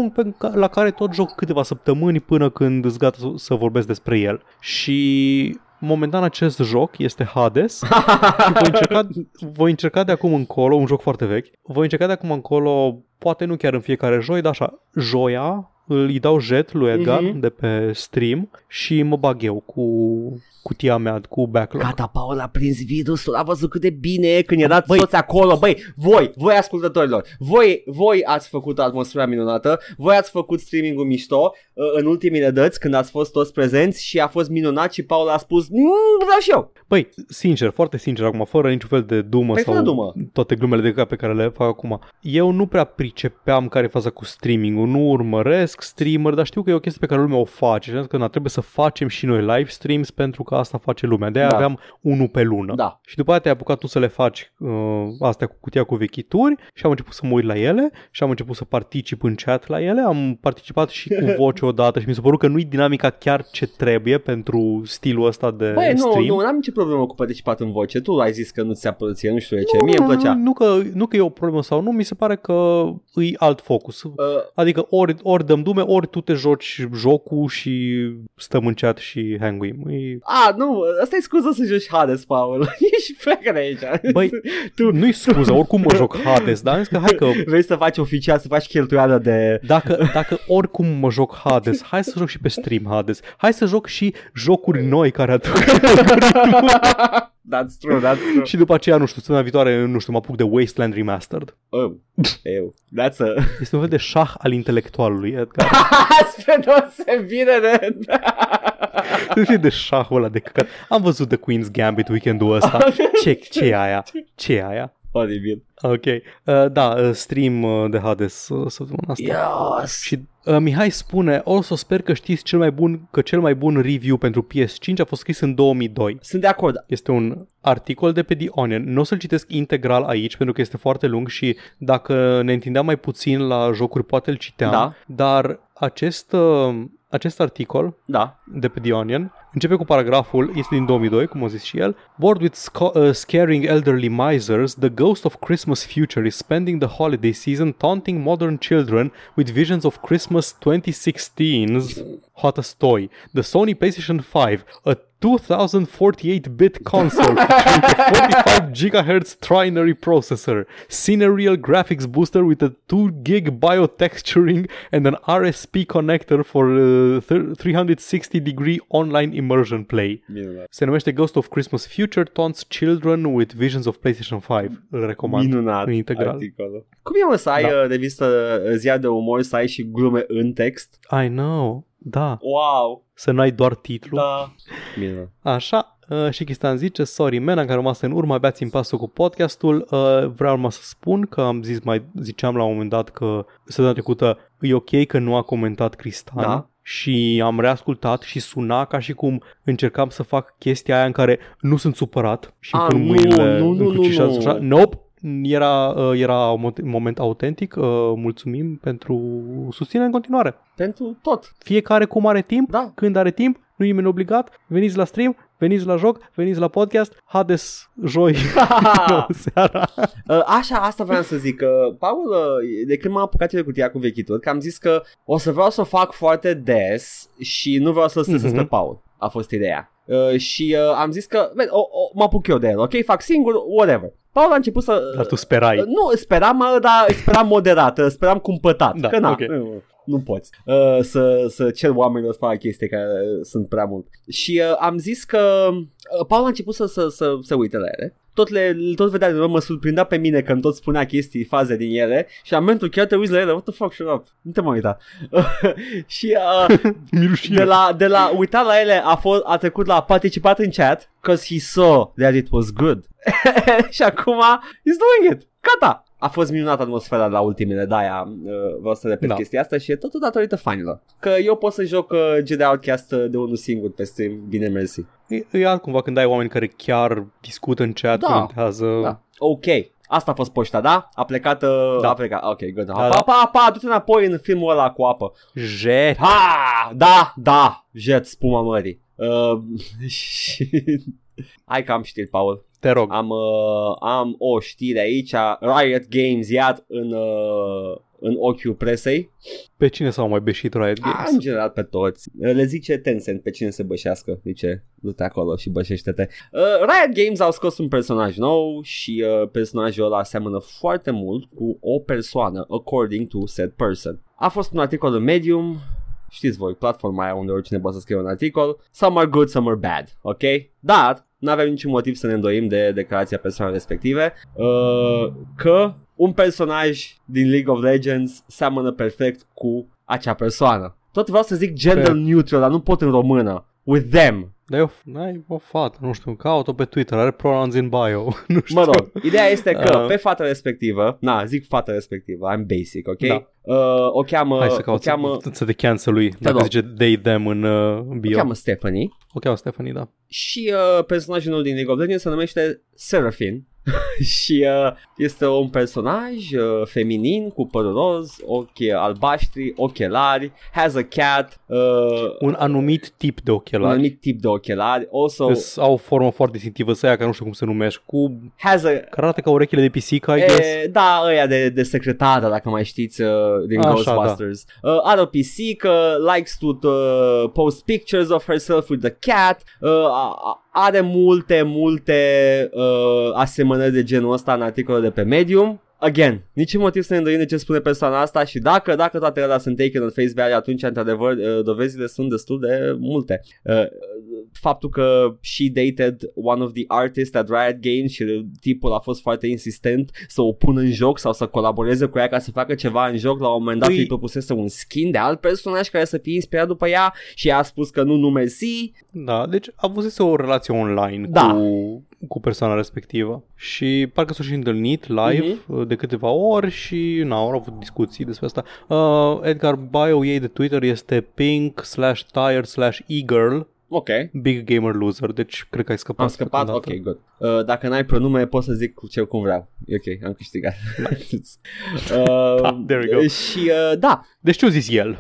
la care tot joc câteva săptămâni până când îți gata să vorbesc despre el. Și momentan acest joc este Hades. Și voi încerca de acum încolo, un joc foarte vechi, poate nu chiar în fiecare joi, dar așa, joia îi dau jet lui Edgar de pe stream și mă bag eu cu cutia mea, cu backlog. Gata, Paul a prins virusul, a văzut cât de bine e când erați toți acolo. Băi, voi ascultătorilor, voi ați făcut atmosfera minunată, voi ați făcut streaming-ul mișto în ultimile dăți când ați fost toți prezenți și a fost minunat și Paul a spus, vreau și eu. Băi, sincer, foarte sincer acum, fără niciun fel de dumă sau toate glumele de cap pe care le fac acum, eu nu prea pricepeam care e faza cu streaming-ul, nu urmăresc streamer, dar știu că e o chestie pe care lumea o face, că trebuie să facem și noi live streams pentru că asta face lumea. De-aia aveam unul pe lună. Da. Și după aia te-ai apucat tu să le faci astea cu cutia cu vechituri și am început să mă uit la ele și am început să particip în chat la ele. Am participat și cu voce odată și mi s-a părut că nu-i dinamica chiar ce trebuie pentru stilul ăsta de stream. Nu am nicio problemă cu participat în voce. Tu ai zis că nu ți se plăcea, nu știu de ce. Mie îmi plăcea. Nu că e o problemă sau nu, mi se pare că e alt focus. Adică ori dăm lume, ori tu te joci jocul și stăm în chat și hang-uim. Nu, asta e scuză să joci Hades, Paul. Ești plecă de aici. Băi, nu-i scuză, oricum mă joc Hades, dar am zis că hai că... Vrei să faci oficial, să faci cheltuială de... Dacă oricum mă joc Hades, hai să joc și pe stream Hades. Hai să joc și jocuri noi care aduc That's true. Și după aceea, săptămâna viitoare, mă apuc de Wasteland Remastered. Oh, Este un fel de șah al intelectualului, Edgar. Spre deosebire de... Este de șahul ăla de căcat. Am văzut The Queen's Gambit weekendul ăsta. Ce e aia? Oribil. Ok. Stream de Hades săptămâna asta. Yes. Și Mihai spune, also sper că știți cel mai bun review pentru PS5 a fost scris în 2002. Sunt de acord. Este un articol de pe The Onion. Nu o să-l citesc integral aici pentru că este foarte lung și dacă ne întindeam mai puțin la jocuri poate îl citeam. Da. Dar acest articol de pe The Onion începe cu paragraful, este din 2002, cum a zis și el. Bored with scaring elderly misers, the ghost of Christmas future is spending the holiday season taunting modern children with visions of Christmas 2016's hottest toy, the Sony PlayStation 5, a 2048-bit console with a 45GHz trinary processor, Cinereal graphics booster with a 2GB biotexturing and an RSP connector for 360-degree online immersion play. Minunat. Se numește Ghost of Christmas Future Taunts Children with Visions of PlayStation 5. Îl recomand. Minunat integral. Articolul. Cum e, mă, să ai revistă ziua de umor, să ai și glume în text? I know. Da. Wow. Să n-ai doar titlu. Da. Bine. Așa. Și Chistan zice, sorry man, am rămas în urmă, abia țin pasul cu podcastul. Vreau numai să spun că ziceam la un moment dat că săptămâna trecută e ok că nu a comentat Cristan. Da. Și am reascultat și suna ca și cum încercam să fac chestia aia în care nu sunt supărat și îmi pun mâinile încrucișate așa. Nope. Era un moment autentic. Mulțumim pentru susținere în continuare. Pentru tot. Fiecare cum are timp, când are timp, nu e nimeni obligat, veniți la stream, veniți la joc, veniți la podcast, Hades joi seara. Așa, asta vreau să zic, Paul, de când m-am apucat de cutia cu vechituri, că am zis că o să vreau să fac foarte des și nu vreau să-l străsesc pe Paul, a fost ideea. Și am zis că mă apuc eu de el, ok, fac singur, whatever. Paul a început să... Dar tu sperai. Nu, speram moderat, speram cumpătat, da, că na. Okay. Nu poți să cer oamenilor să facă chestii care sunt prea mult. Și am zis că Paul a început să se uite la ele. Tot vedea de urmă, mă surprindea pe mine când tot spunea chestii, faze din ele. Și la momentul chiar te uiți la ele, what the fuck, shut up, nu te mai uita. Și de la uita la ele a trecut la participat în chat, cause he saw that it was good. Și acum he's doing it, gata. A fost minunată atmosfera la ultimele, de-aia vreau să repet chestia asta și e totul datorită fanilor. Că eu pot să joc GTA Outcast de unul singur pe stream, bine mersi. E altcumva când ai oameni care chiar discută în chat, comentează. Da. Ok, asta a fost poșta, da? A plecat, da. A plecat, ok, gata. Pa, du-te înapoi în filmul ăla cu apă. Jet. Ha, da, jet, spuma mării. Hai că am știri, Paul. Te rog. Am o știre aici, Riot Games iat în ochiul presei. Pe cine s-au mai bășit Riot Games? În general pe toți. Le zice Tencent pe cine se bășească. Zice, du-te acolo și bășește-te. Riot Games au scos un personaj nou și personajul ăla seamănă foarte mult cu o persoană, according to said person. A fost un articol în Medium, știți voi, platforma aia unde oricine poate să scrie un articol. Some are good, some are bad, ok? Dar... n-avem niciun motiv să ne îndoim de declarația persoanei respective, că un personaj din League of Legends seamănă perfect cu acea persoană. Tot vreau să zic gender neutral, dar nu pot în română. With them. Dar eu n-ai o fată, nu știu, caut-o pe Twitter, are pronouns in bio, nu știu. Mă rog, ideea este că pe fata respectivă, zic fata respectivă, I'm basic, ok? Da. O cheamă... Hai să caut să te cancel lui, dacă zice they, them în bio. O cheamă Stephanie. Da. Și personajul nou din League of Legends se numește Seraphine. Și este un personaj feminin cu păr roz, ochi albaștri, ochelari, has a cat, un anumit tip de ochelari, also au o formă foarte distinctivă să ia, că nu știu cum se numește, cu arată ca urechile de pisică, I guess. Da, ăia de secretară, dacă mai știți, din Ghostbusters. Da. Are o pisică, likes to post pictures of herself with the cat, are multe asemănări de genul ăsta în articolul de pe Medium. Again, niciun motiv să ne îndoim de ce spune persoana asta și dacă toate alea sunt taken on face value, atunci, într-adevăr, dovezile sunt destul de multe. Faptul că she dated one of the artists at Riot Games și tipul a fost foarte insistent să o pună în joc sau să colaboreze cu ea ca să facă ceva în joc, la un moment dat îi propusese un skin de alt personaj care să fie inspirat după ea și ea a spus că nu mersi. Da, deci avusese o relație online cu persoana respectivă și parcă s-au și întâlnit live de câteva ori și au avut discuții despre asta. Edgar, bio ei de Twitter este pink/tired/e-girl. Ok. Big gamer loser, deci cred că ai scăpat. Am scăpat? Ok, good. Dacă n-ai pronume, pot să zic cum vreau. E ok, am câștigat. There we go. Și da. Deci ce-o zis el?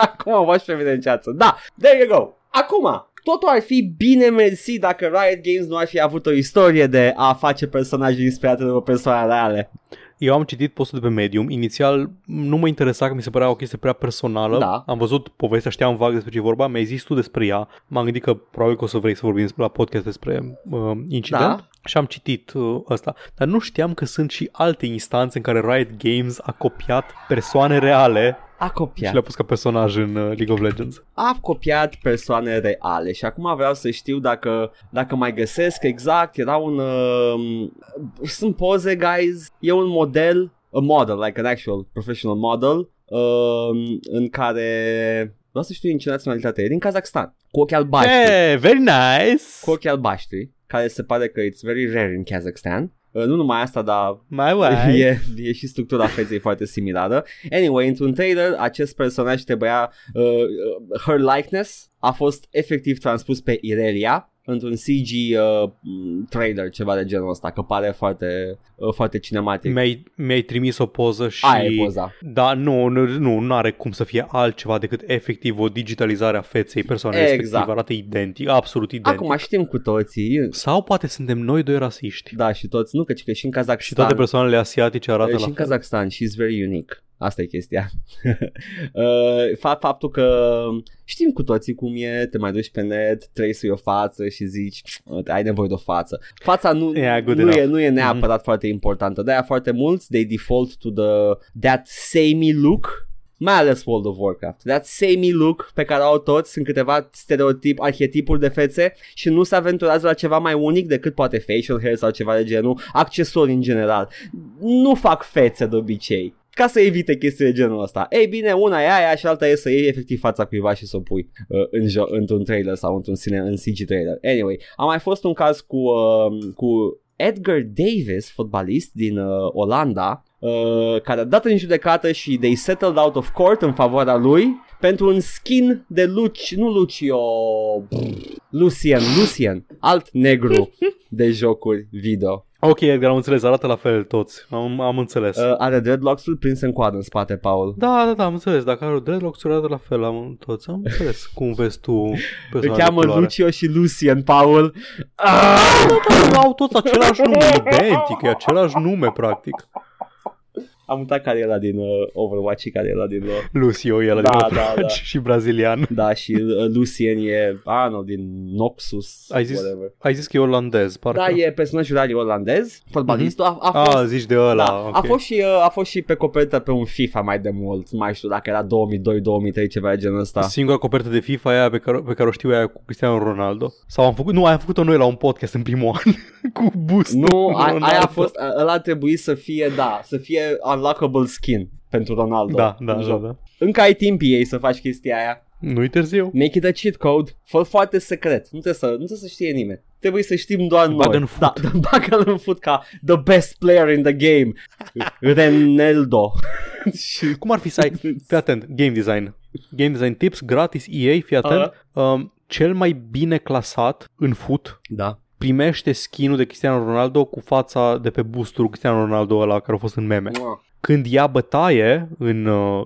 Acum o faci pe mine în ceață. Da, there you go. Acum... totul ar fi bine mersi dacă Riot Games nu ar fi avut o istorie de a face personaje inspirate de o persoană reale. Eu am citit postul de pe Medium, inițial nu mă interesa că mi se părea o chestie prea personală, am văzut povestea, știam vag despre ce vorba, mi-ai zis tu despre ea, m-am gândit că probabil că o să vrei să vorbim la podcast despre incident. Da. Și am citit ăsta, dar nu știam că sunt și alte instanțe în care Riot Games a copiat persoane reale. A copiat. Și le-a pus ca personaj în League of Legends. A copiat persoane reale și acum vreau să știu dacă mai găsesc exact. Era un... sunt poze, guys. E un model, a model, like an actual professional model, în care... vreau să știu în ce naționalitate e. Din Kazakhstan. Cu ochi albaștri. Hey, very nice! Cu ochi albaștri, care se pare că it's very rare în Kazakhstan. Nu numai asta, dar e și structura feței foarte similară. Anyway, într-un trailer, acest personaj trebuia... her likeness a fost efectiv transpus pe Irelia într-un CG trailer, ceva de genul ăsta, că pare foarte, foarte cinematic. Mi-ai trimis o poză și... Aia e poza. Da, nu are cum să fie altceva decât efectiv o digitalizare a feței persoanei respective. Arată identic, absolut identic. Acum știm cu toții. Sau poate suntem noi doi rasiști. Da, și toți, nu, că și în Kazakhstan. Și toate persoanele asiatice arată la fel. Și în Kazakhstan, she's very unique. Asta e chestia. Faptul că știm cu toții cum e, te mai duci pe net, treci o față și zici, ai nevoie de o față. Fața nu e neapărat foarte importantă, de-aia foarte mulți, they default to that samey look, mai ales World of Warcraft. That samey look pe care au toți, sunt câteva arhetipuri de fețe și nu se aventurează la ceva mai unic decât poate facial hair sau ceva de genul, accesorii în general. Nu fac fețe de obicei, ca să evite chestii de genul ăsta. Ei bine, una e aia și alta e să iei efectiv fața cuiva și să o pui într-un trailer sau în CG trailer. Anyway, a mai fost un caz cu Edgar Davis, fotbalist din Olanda, care a dat în judecată și they settled out of court în favoarea lui pentru un skin de Lucian, alt negru de jocuri video. Ok, Edgar, am înțeles, arată la fel toți, am înțeles. Are dreadlocks-ul prins în coadă în spate, Paul. Da, am înțeles, dacă are dreadlocks-ul arată la fel, toți, am înțeles cum vezi tu persoana de culoare. Îl cheamă Lucio și Lucian, Paul. Da, au toți același nume, identic, e același nume, practic. Am uitat care e ăla din Overwatch și care e ăla din... Lucio e ăla din Overwatch și brazilian. Da, și Lucien e din Noxus. Ai zis că e olandez, parcă. Da, e personajul ăla olandez, fotbalistul. A fost, zici de ăla, da, okay. A fost și pe copertă pe un FIFA mai de mult, mai știu dacă era 2002-2003, ceva de genul ăsta. Singura copertă de FIFA aia pe care o știu, aia cu Cristiano Ronaldo. Sau am făcut-o noi la un podcast în primul an cu bustul. Nu, aia a fost, ăla trebuie să fie, unlockable skin pentru Ronaldo. Da. Încă ai timp ei să faci chestia aia. Nu-i târziu. Make it a cheat code. Fă foarte secret. Nu trebuie să știe nimeni. Trebuie să știm doar noi. Bagă-l în fut ca the best player in the game. Ronaldo. Cum ar fi să ai... Fii atent. Game design tips gratis EA. Fii atent. Cel mai bine clasat în fut. Da. Primește skin-ul de Cristiano Ronaldo cu fața de pe bustul Cristiano Ronaldo ăla care a fost în meme. Când ia bătaie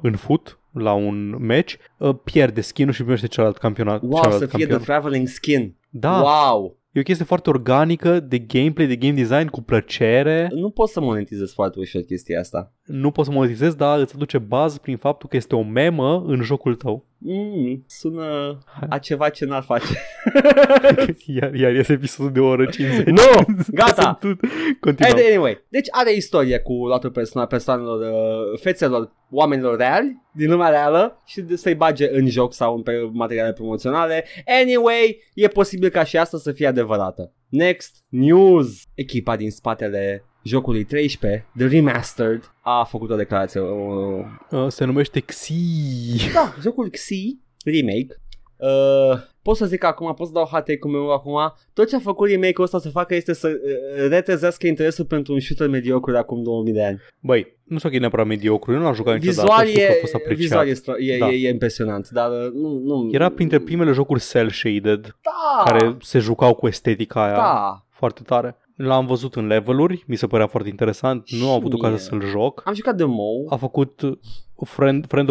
în fut la un meci, pierde skin-ul și primește celălalt campionat. Wow, celălalt să fie campion. The traveling skin. Da. Wow. E o chestie foarte organică de gameplay, de game design, cu plăcere. Nu poți să monetizezi foarte ușor chestia asta. Nu poți să monetizezi, dar îți aduce bază prin faptul că este o memă în jocul tău. Sună a ceva ce n-ar face. Iar este episodul de o oră 50. Nu, gata. Continuăm. Anyway, deci are istorie cu luatul persoanelor, fețelor oamenilor reali din lumea reală și să-i bage în joc sau în materiale promoționale. Anyway, e posibil ca și asta să fie adevărată. Next news. Echipa din spatele jocului 13, The Remastered, a făcut o declarație. Se numește XIII. Da, jocul XIII Remake. Pot să zic acum, pot să dau hatei-ul meu acum. Tot ce a făcut remake-ul ăsta să facă este să retrezească interesul pentru un shooter mediocru de acum 2000 de ani. Băi, nu știu că e neapărat mediocru, eu nu l-am jucat niciodată. Vizual e impresionant, dar nu... Era printre primele jocuri cel-shaded, da, care se jucau cu estetica aia, da, foarte tare. L-am văzut în leveluri, mi se părea foarte interesant, nu am avut ocazia să-l joc. Am jucat demo-ul. A făcut friend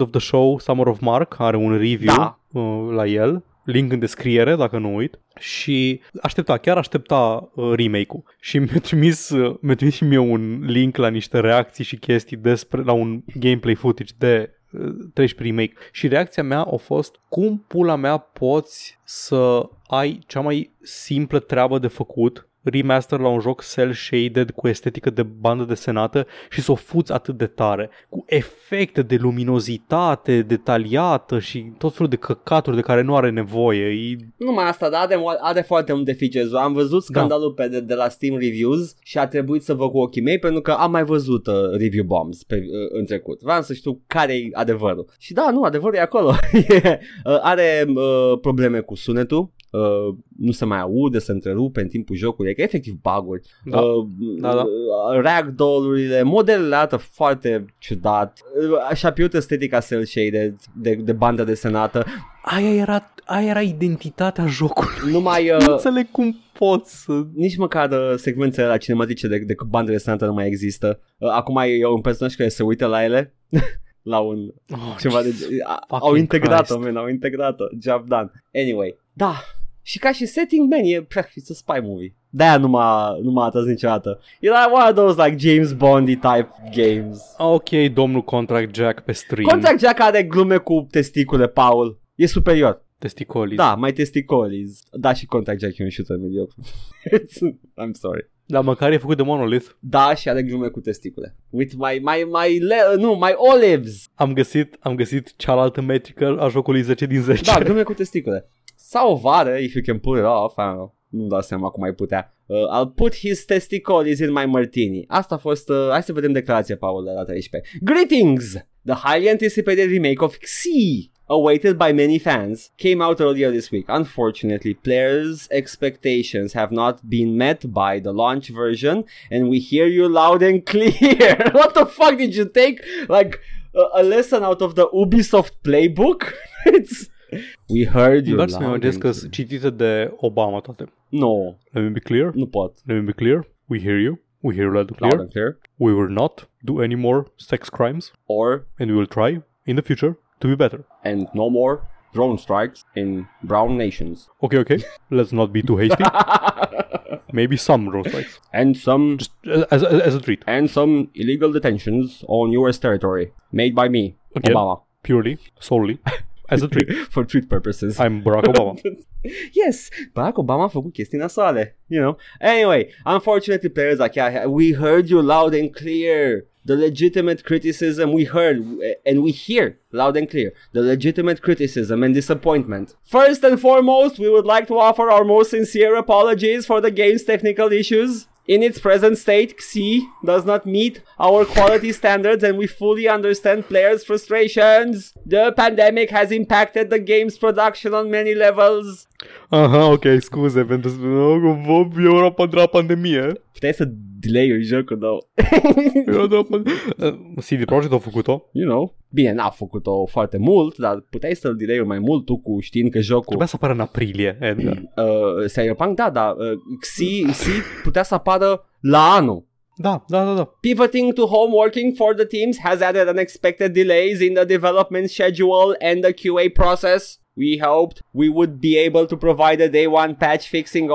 of the show, Summer of Mark, are un review la el, link în descriere dacă nu uit. Și chiar aștepta remake-ul și mi-a trimis și mie un link la niște reacții și chestii la un gameplay footage de 13 remake și reacția mea a fost: cum pula mea poți să ai cea mai simplă treabă de făcut, remaster la un joc cel-shaded cu estetică de bandă desenată și să o fuți atât de tare, cu efecte de luminozitate detaliată și tot felul de căcaturi de care nu are nevoie. Numai asta, dar are foarte multe features. Am văzut scandalul de la Steam Reviews și a trebuit să văd cu ochii mei pentru că am mai văzut review bombs în trecut. Vreau să știu care-i adevărul. Și da, nu, adevărul e acolo. Are probleme cu sunetul. Nu se mai aude, se întrerupe în timpul jocului, că efectiv bug-uri, ragdoll-urile, modelele arată foarte ciudat, și-a pierdut estetica cel-shaded de bandă desenată. Aia era identitatea jocului. Nu înțeleg cum poți să... Nici măcar secvențele la cinematice de bandele sanate nu mai există. Acum e un personaj care se uită la ele. La un... ceva de... Au integrat-o. Job done. Anyway. Da. Și ca și setting, man, e practic a spy movie. De-aia nu m-a atras niciodată. Era one of those like James Bondy type games. Ok, domnul Contract Jack pe stream. Contract Jack are glume cu testicule, Paul. E superior. Testicoliz. Da, mai testicoliz. Da, și Contact Jack e un shooter mediocru. I'm sorry. Dar măcar e făcut de Monolith. Da, și are glume cu testicule. With my olives. Am găsit cealaltă metrică a jocului 10 din 10. Da, glume cu testicule. Sau vară, if you can pull it off, I don't know. Nu-mi dau seama cum ai putea. I'll put his testicles in my martini. Asta a fost, hai să vedem declarația, Paul, de la 13. Greetings! The highly anticipated remake of XIII, awaited by many fans, came out earlier this week. Unfortunately, players' expectations have not been met by the launch version, and we hear you loud and clear. What the fuck did you take? Like, a lesson out of the Ubisoft playbook? It's... We heard you loud. Să-mi amintesc că sunt citite de Obama toate. No. Let me be clear. Nu pot. Let me be clear. We hear you. We hear you loud and clear. Loud and clear. We will not do any more sex crimes. Or. And we will try in the future to be better. And no more drone strikes in brown nations. Okay. Let's not be too hasty. Maybe some drone strikes. And some. Just as a treat. And some illegal detentions on US territory. Made by me. Again, Obama. Purely. Solely. As a treat. For treat purposes. I'm Barack Obama. Yes, Barack Obama a făcut chestii nasoale. You know. Anyway, unfortunately players like, we heard you loud and clear. The legitimate criticism we heard and we hear loud and clear. The legitimate criticism and disappointment. First and foremost, we would like to offer our most sincere apologies for the game's technical issues. In its present state, XIII does not meet our quality standards and we fully understand players' frustrations. The pandemic has impacted the game's production on many levels. Aha, ok, scuze, pentru că eu era pentru pandemie. Puteai să delay-ul jocul, două. CD Projekt a făcut-o. You know. Bine, n-a făcut-o foarte mult, dar puteai să-l delay-ul mai mult tu cu știind că jocul... Trebuia să apară în aprilie, Edgar. Cyberpunk, da, dar XIII putea să apară la anul. Da. Pivoting to home working for the teams has added unexpected delays in the development schedule and the QA process. We hoped we would be able to provide a day one patch fixing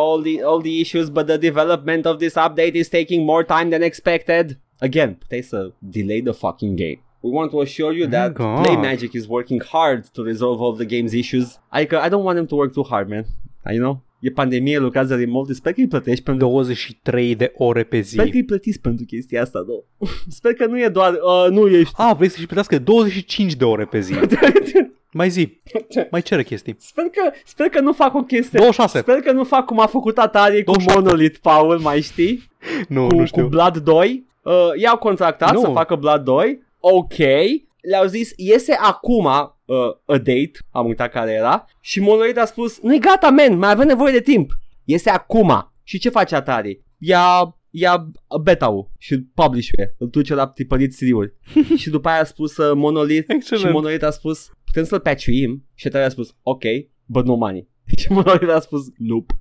all the issues, but the development of this update is taking more time than expected. Again, please delay the fucking game. We want to assure you that Play Magic is working hard to resolve all the game's issues. I don't want them to work too hard, man. You know? E pandemie, lucrează remote, sper că îi plătești pentru 23 de ore pe zi. Sper că îi plătiți pentru chestia asta, da. Sper că nu e doar, nu ești... vrei să-și plătească 25 de ore pe zi. Mai zi, mai cere chestii. Sper că nu fac o chestie. 26. Sper că nu fac cum a făcut Atari cu Monolith, Paul, mai știi? Nu știu. Cu Blood 2. I-au contractat să facă Blood 2. Ok. Le-au zis, iese acum a date, am uitat care era, și Monolith a spus, nu-i gata, man, mai avem nevoie de timp. Iese acum. Și ce face Atari? Ia beta-ul și publish-ul, îl duce la tipărit CD-uri. Și după aia a spus Monolith. Excellent. Și Monolith a spus, putem să-l patch-uim? Și Atari a spus, ok, but no money. Și Monolith a spus, nope.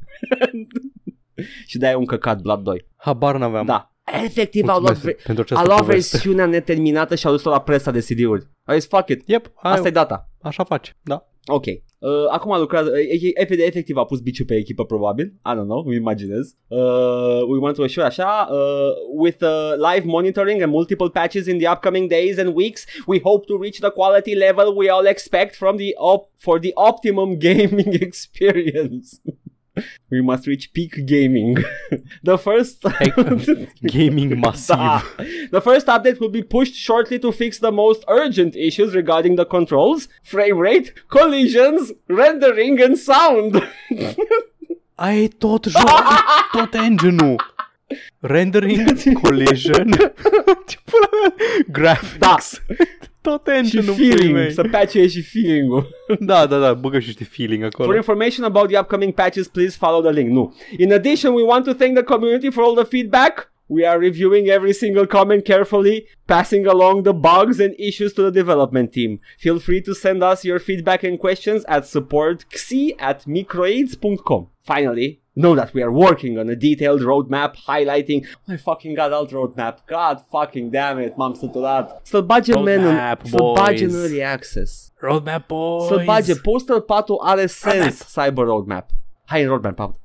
Și de-aia e un căcat Blood 2. Habar n-aveam. Da. Efectiv au luat versiunea neterminată și au dus-o la presa de CD-uri. Au zis, fuck it, yep, asta e data. Așa faci, da. Ok, acum lucrează, efectiv a pus biciul pe echipă probabil, I don't know, îmi imaginez. We want to assure așa, with live monitoring and multiple patches in the upcoming days and weeks, we hope to reach the quality level we all expect from the for the optimum gaming experience. We must reach peak gaming. The first gaming massive. The first update will be pushed shortly to fix the most urgent issues regarding the controls, frame rate, collisions, rendering and sound. Ai tot jocul, tot engine-ul. Rendering, collision, graphics. Tot engine-ul feeling, să patch-e și feeling-ul. Da, băgă și știi feeling acolo. For information about the upcoming patches, please follow the link. In addition, we want to thank the community for all the feedback. We are reviewing every single comment carefully, passing along the bugs and issues to the development team. Feel free to send us your feedback and questions at supportxi@microids.com. Finally, know that we are working on a detailed roadmap highlighting my fucking adult roadmap. God fucking damn it, m-am săturat. Să-l bage men în early access. Roadmap boys. Să-l bage. Postal 4 are sens. Cyber roadmap. Hai în roadmap.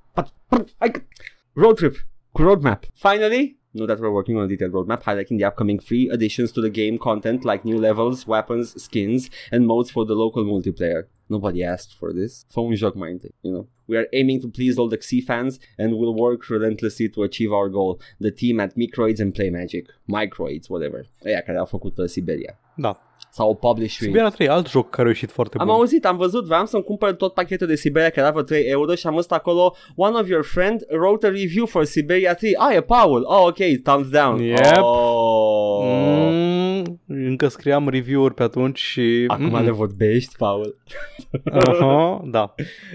Road trip. Cu roadmap. Finally, know that we're working on a detailed roadmap highlighting the upcoming free additions to the game content like new levels, weapons, skins, and modes for the local multiplayer. Nobody asked for this. Fă un joc mai întâi, you know. We are aiming to please all the XIII fans and will work relentlessly to achieve our goal. The team at Microids and Play Magic. Microids, whatever. Aia care au făcut Siberia. Da. Sau Publishing. Siberia 3, alt joc care a ieșit foarte bun. Am auzit, am văzut, vreau să-mi cumpăr tot pachetul de Siberia care avea 3 euro și am văzut acolo one of your friend wrote a review for Siberia 3. Ah, e Paul. Oh, ok, thumbs down. Yep. Oh. Încă scriam review-uri pe atunci și... Acum le vorbești, Paul. Uh-huh, da.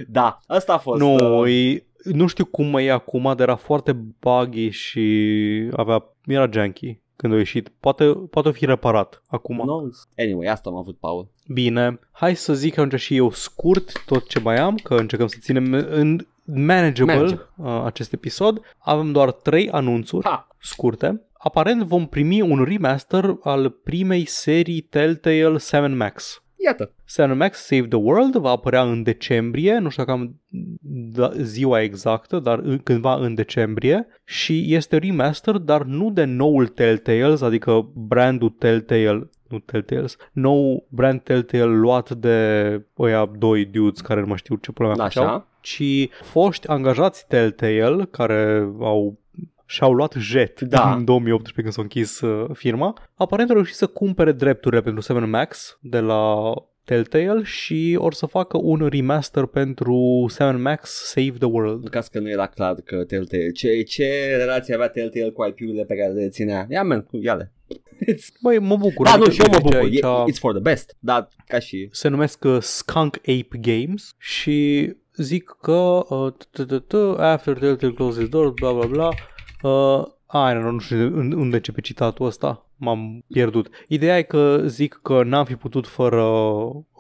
Da, asta a fost. Nu știu cum e acum, dar era foarte buggy și era junky când a ieșit. Poate fi reparat acum. No. Anyway, asta am avut, Paul. Bine, hai să zic atunci și eu scurt tot ce mai am, că încercăm să ținem în... manageable. Acest episod. Avem doar 3 anunțuri scurte. Aparent vom primi un remaster al primei serii Telltale Sam & Max. Iată. Sam & Max Save the World va apărea în decembrie, nu știu cam ziua exactă, dar cândva în decembrie, și este remaster, dar nu de noul Telltales, adică brandul Telltale, nu Telltales, nou brand Telltale luat de ăia 2 dudes care nu mai știu ce probleme făceau, ci foști angajați Telltale care și-au luat jet în 2018 când s-a închis firma. Aparent au reușit să cumpere drepturile pentru Sam & Max de la Telltale și or să facă un remaster pentru Sam & Max Save the World. În caz că nu era clar că Telltale, ce relație avea Telltale cu IP-urile pe care le ținea? Ia, man, ia-le. Băi, mă bucur. Da, nu, și eu mă bucur. Aici, it's for the best. Da, ca și... Se numesc Skunk Ape Games și zic că after Telltale closes door, bla bla bla. Nu știu unde începe citatul ăsta. M-am pierdut. Ideea e că zic că n-am fi putut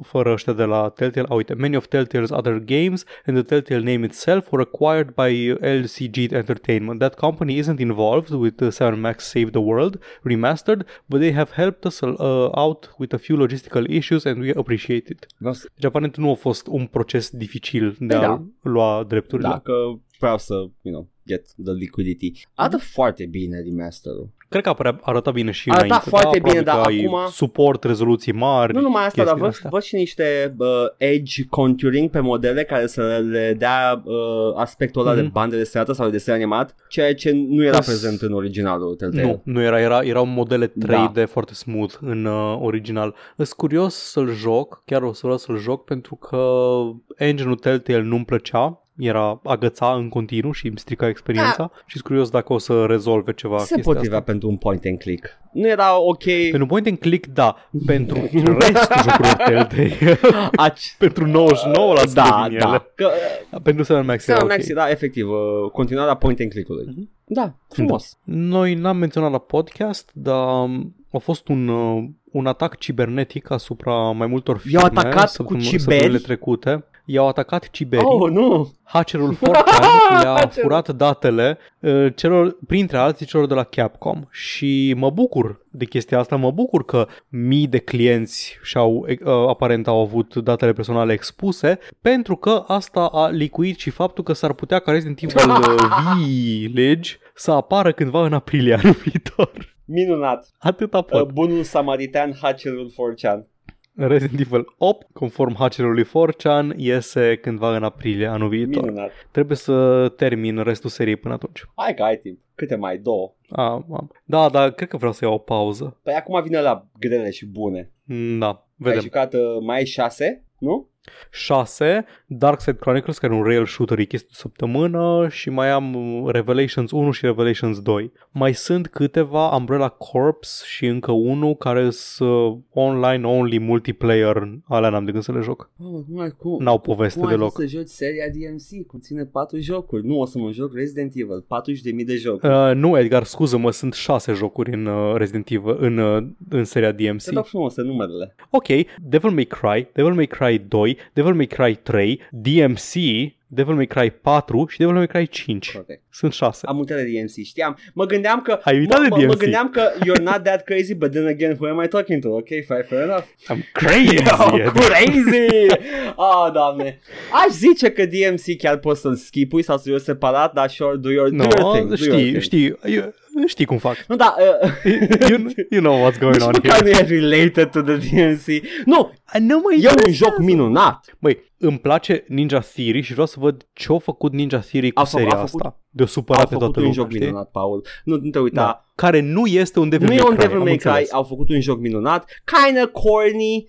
fără ăștia de la Telltale. Uite, many of Telltale's other games and the Telltale name itself were acquired by LCG Entertainment. That company isn't involved with Sam & Max Save the World Remastered, but they have helped us out with a few logistical issues and we appreciate it. Deci aparent nu a fost un proces dificil de a lua drepturile. Dacă vreau să, get the liquidity. Arată foarte bine remasterul. Cred că arăta bine și înainte. Arăta foarte bine, dar acum... Suport, rezoluții mari... Nu numai asta, dar văd și niște edge contouring pe modele care să le dea aspectul ăla de bandă de serată sau de desen animat, ceea ce nu era prezent în originalul Telltale. Nu erau modele 3D foarte smooth în original. Sunt curios să-l joc, chiar o să vreau să-l joc, pentru că engine-ul Telltale nu-mi plăcea. Era agăța în continuu și îmi strica experiența și sunt curios dacă o să rezolve ceva chestia asta. Se potrivea pentru un point and click. Nu era ok. Pentru un point and click, da. Pentru restul jocurilor Telltale. Pentru 99% din ele. Pentru Sam & Max era ok. Da, efectiv. Continuarea point and click-ului. Mm-hmm. Da, frumos. Da. Noi n-am menționat la podcast, dar a fost un atac cibernetic asupra mai multor firme. I-au atacat cu ciberi. Trecute. I-au atacat ciberii. Oh, nu! Hackerul Fortran le-a furat datele printre alții celor de la Capcom și mă bucur de chestia asta, mă bucur că mii de clienți aparent au avut datele personale expuse, pentru că asta a licuit și faptul că s-ar putea ca Resident Evil Village să apară cândva în aprilie anul viitor. Minunat! Atâta pot. Bunul samaritan, hackerul Fortran. Resident Evil 8, conform hacerului 4chan, iese cândva în aprilie anul viitor. Minunat. Trebuie să termin restul seriei până atunci. Hai că ai timp. Câte mai? 2? Da, dar cred că vreau să iau o pauză. Păi acum vine la grele și bune. Da, vedem. Ai jucat mai 6, nu? 6, Darkside Chronicles, care e un rail shooter, e chestia de săptămână, și mai am Revelations 1 și Revelations 2. Mai sunt câteva, Umbrella Corps și încă unul care sunt online only multiplayer, alea n-am de gând să le joc. N-au poveste deloc. Cum ai să joci seria DMC, conține 4 jocuri. Nu o să mă joc Resident Evil, 40.000 de jocuri. Nu, Edgar, scuză-mă, sunt 6 jocuri în Resident Evil, în seria DMC. Te dau frumos numerele. Ok, Devil May Cry, Devil May Cry 2, Devil May Cry 3, DMC, Devil May Cry 4 și Devil May Cry 5. Correct. Sunt 6. Am uitat de DMC, știam. Mă gândeam că... Ai uitat de DMC. Mă gândeam că you're not that crazy, but then again, who am I talking to? Ok, fine, fair enough. I'm crazy. Crazy! Oh, Doamne. Aș zice că DMC chiar poți să-l skipui sau să-l separat, dar sure, do your thing. Știi cum fac. Nu, da. You know what's going on here. Nu e related to the DMC. Nu, e un joc minunat. Băi, îmi place Ninja Theory și vreau să văd ce-a făcut Ninja Theory cu seria asta. De-o supărat pe toată lumea. Au făcut un joc minunat, Paul. Nu te uita. Da. Care nu este un Devil May Cry. Nu e un Devil May Cry. Au făcut un joc minunat. Kinda corny,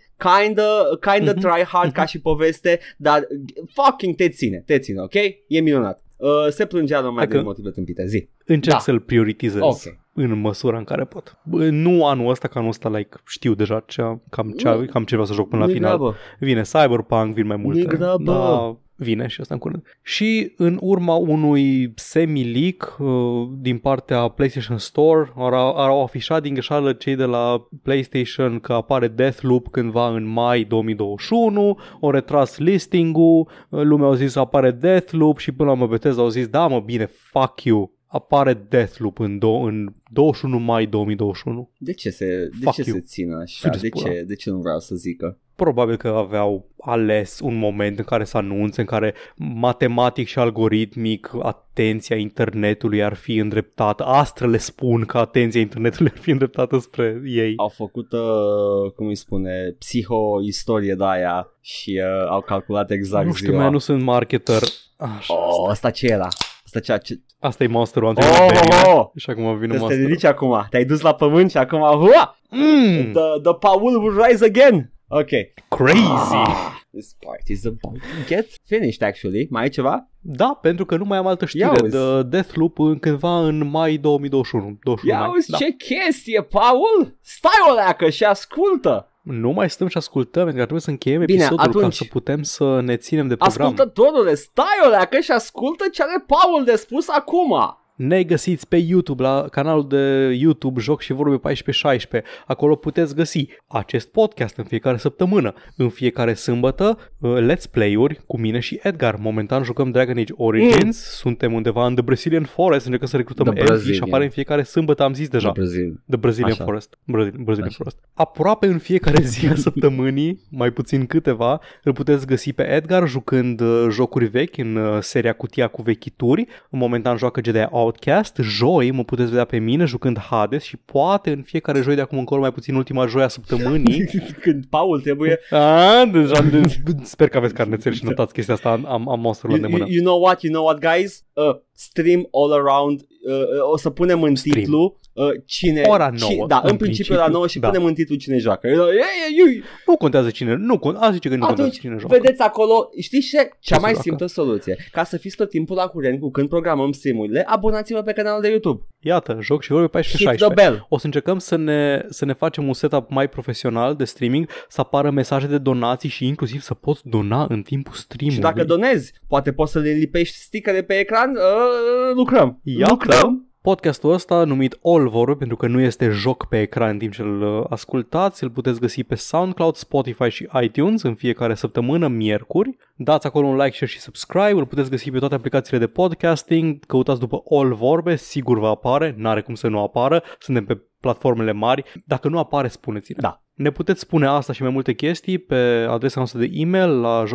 kinda try hard ca și poveste, dar fucking te ține, ok? E minunat. Se plângea numai din motive tâmpite, zi. Încerc să-l prioritizez în măsura în care pot. Nu anul ăsta, că anul ăsta știu deja cam ce vreau să joc până la final. Grabă. Vine Cyberpunk, vin mai multe. Da, vine și asta în curând. Și în urma unui semi-leak din partea PlayStation Store au afișat din greșeală cei de la PlayStation că apare Deathloop cândva în mai 2021, au retras listing-ul, lumea au zis apare Deathloop și până la mă betez au zis da mă bine, fuck you. Apare Deathloop în 21 mai 2021. De ce se țină așa? De ce nu vreau să zică? Probabil că aveau ales un moment în care să anunțe, în care matematic și algoritmic atenția internetului ar fi îndreptată. Astrele spun că atenția internetului ar fi îndreptată spre ei. Au făcut, cum îi spune, psihoistorie de aia și au calculat exact. Nu știu, ziua. Mai nu sunt marketer. Așa, asta ce era? Asta e Monster Hunter. Și acum vine Monster. Te ridici acum. Te-ai dus la pământ și acum hua! The Paul will rise again. Ok. Crazy. This part is about to get finished actually. Mai ai ceva? Da, pentru că nu mai am altă știre de Deathloop cândva în mai 2021. Ia uzi ce chestie, Paul! Stai o leacă și ascultă! Nu mai stăm și ascultăm, pentru că trebuie să încheiem episodul atunci, ca să putem să ne ținem de program. Ascultătorule, stai o leacă și ascultă ce are Paul de spus acum. Ne găsiți pe YouTube, la canalul de YouTube Joc și Vorbe 1416. Acolo puteți găsi acest podcast în fiecare săptămână. În fiecare sâmbătă, Let's Play-uri cu mine și Edgar. Momentan jucăm Dragon Age Origins. Suntem undeva în The Brazilian Forest, încercăm să recrutăm elfii și apare în fiecare sâmbătă, am zis deja. The Brazilian Forest. Aproape în fiecare zi a săptămânii, mai puțin câteva, îl puteți găsi pe Edgar jucând jocuri vechi în seria Cutia cu vechituri. În momentan joacă GTA Outcast. Joi mă puteți vedea pe mine jucând Hades și poate în fiecare joi de acum încolo, mai puțin ultima joi a săptămânii. Când Paul trebuie... Sper că aveți carnețel și notați chestia asta, am monsterul de mână. You know what, guys? Stream all around. O să punem în titlu cine... Ora 9. În principiu la 9 și punem în titlu cine joacă. Nu contează cine. Azi zice că nu contează cine joacă. Vedeți acolo, știți cea mai simplă soluție? Ca să fiți tot timpul la curent cu când programăm stream-urile, abonați-vă pe canalul de YouTube. Iată, Joc și Vorbe 1416. O să încercăm să ne facem un setup mai profesional de streaming, să apară mesaje de donații și inclusiv să poți dona în timpul stream-ului. Și dacă donezi, poate poți să le lipești stickere pe ecran, lucrăm. Iată, podcastul ăsta numit All Vorbe, pentru că nu este joc pe ecran în timp ce îl ascultați, îl puteți găsi pe SoundCloud, Spotify și iTunes în fiecare săptămână, miercuri. Dați acolo un like, share și subscribe, îl puteți găsi pe toate aplicațiile de podcasting, căutați după All Vorbe, sigur vă apare, n-are cum să nu apară, suntem pe platformele mari, dacă nu apare spuneți-ne. Da. Ne puteți spune asta și mai multe chestii pe adresa noastră de e-mail la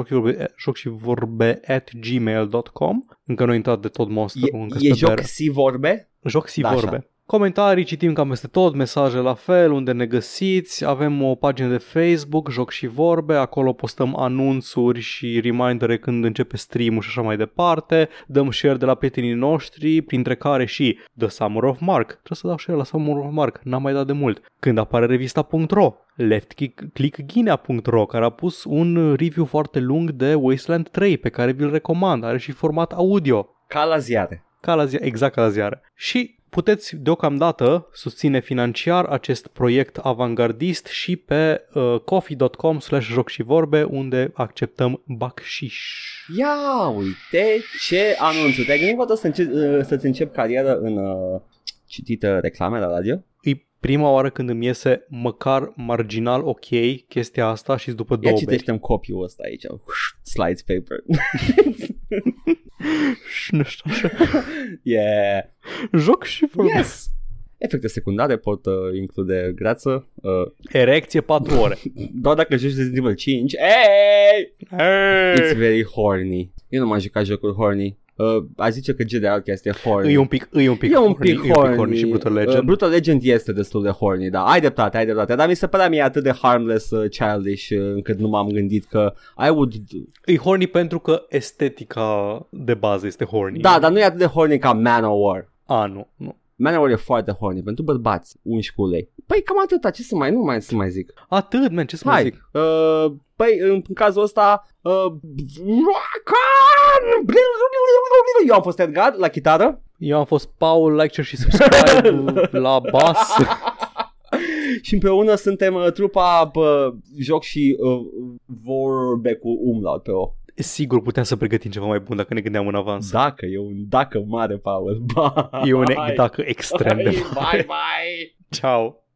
jocsivorbe@gmail.com. Încă nu a intrat de tot monster. E Joc și Vorbe? Joc și Vorbe. Comentarii citim cam peste tot, mesaje la fel, unde ne găsiți, avem o pagină de Facebook, Joc și Vorbe, acolo postăm anunțuri și remindere când începe stream-ul și așa mai departe, dăm share de la prietenii noștri, printre care și The Summer of Mark, trebuie să dau share la Summer of Mark, n-am mai dat de mult, când apare revista.ro, leftclickghinea.ro, care a pus un review foarte lung de Wasteland 3 pe care vi-l recomand, are și format audio. Ca la ziare. Și puteți deocamdată susține financiar acest proiect avangardist și pe coffee.com/jocșivorbe, unde acceptăm bacșiș. Ia uite ce anunțul! Te-ai gândit vreodată să-ți încep cariera în citită reclame la radio? E prima oară când îmi iese măcar marginal ok chestia asta și după două beri. Ia citește-mi copy-ul ăsta aici, slides paper. Nu știu așa. Yeah. Joc și vorbe. Yes. Efecte secundare pot include grață, erecție 4 ore. Doar dacă joci Resident Evil 5. Hey! It's very horny. Eu nu m-am jucat jocuri horny. A zice că general este horny. E un pic horny și Brutal Legend. Brutal Legend este destul de horny, da. Ai dreptate. Dar mi se părea mie atât de harmless, childish, încât nu m-am gândit că e horny pentru că estetica de bază este horny. Da, dar nu e atât de horny ca Manowar. Nu. Manowar e foarte horny pentru bărbați, 11 lei. Păi cam atât, ce să mai zic. Atât, man, ce să mai zic. Păi în cazul ăsta eu am fost Edgar la chitară. Eu am fost Paul, like, și subscribe la bas. Și împreună suntem trupa Joc și Vorbe cu umlaut pe o. Sigur puteam să pregătim ceva mai bun dacă ne gândeam în avans. Dacă, e un dacă mare, Paul. E un dacă extrem de mare. Bye, bye. Ciao.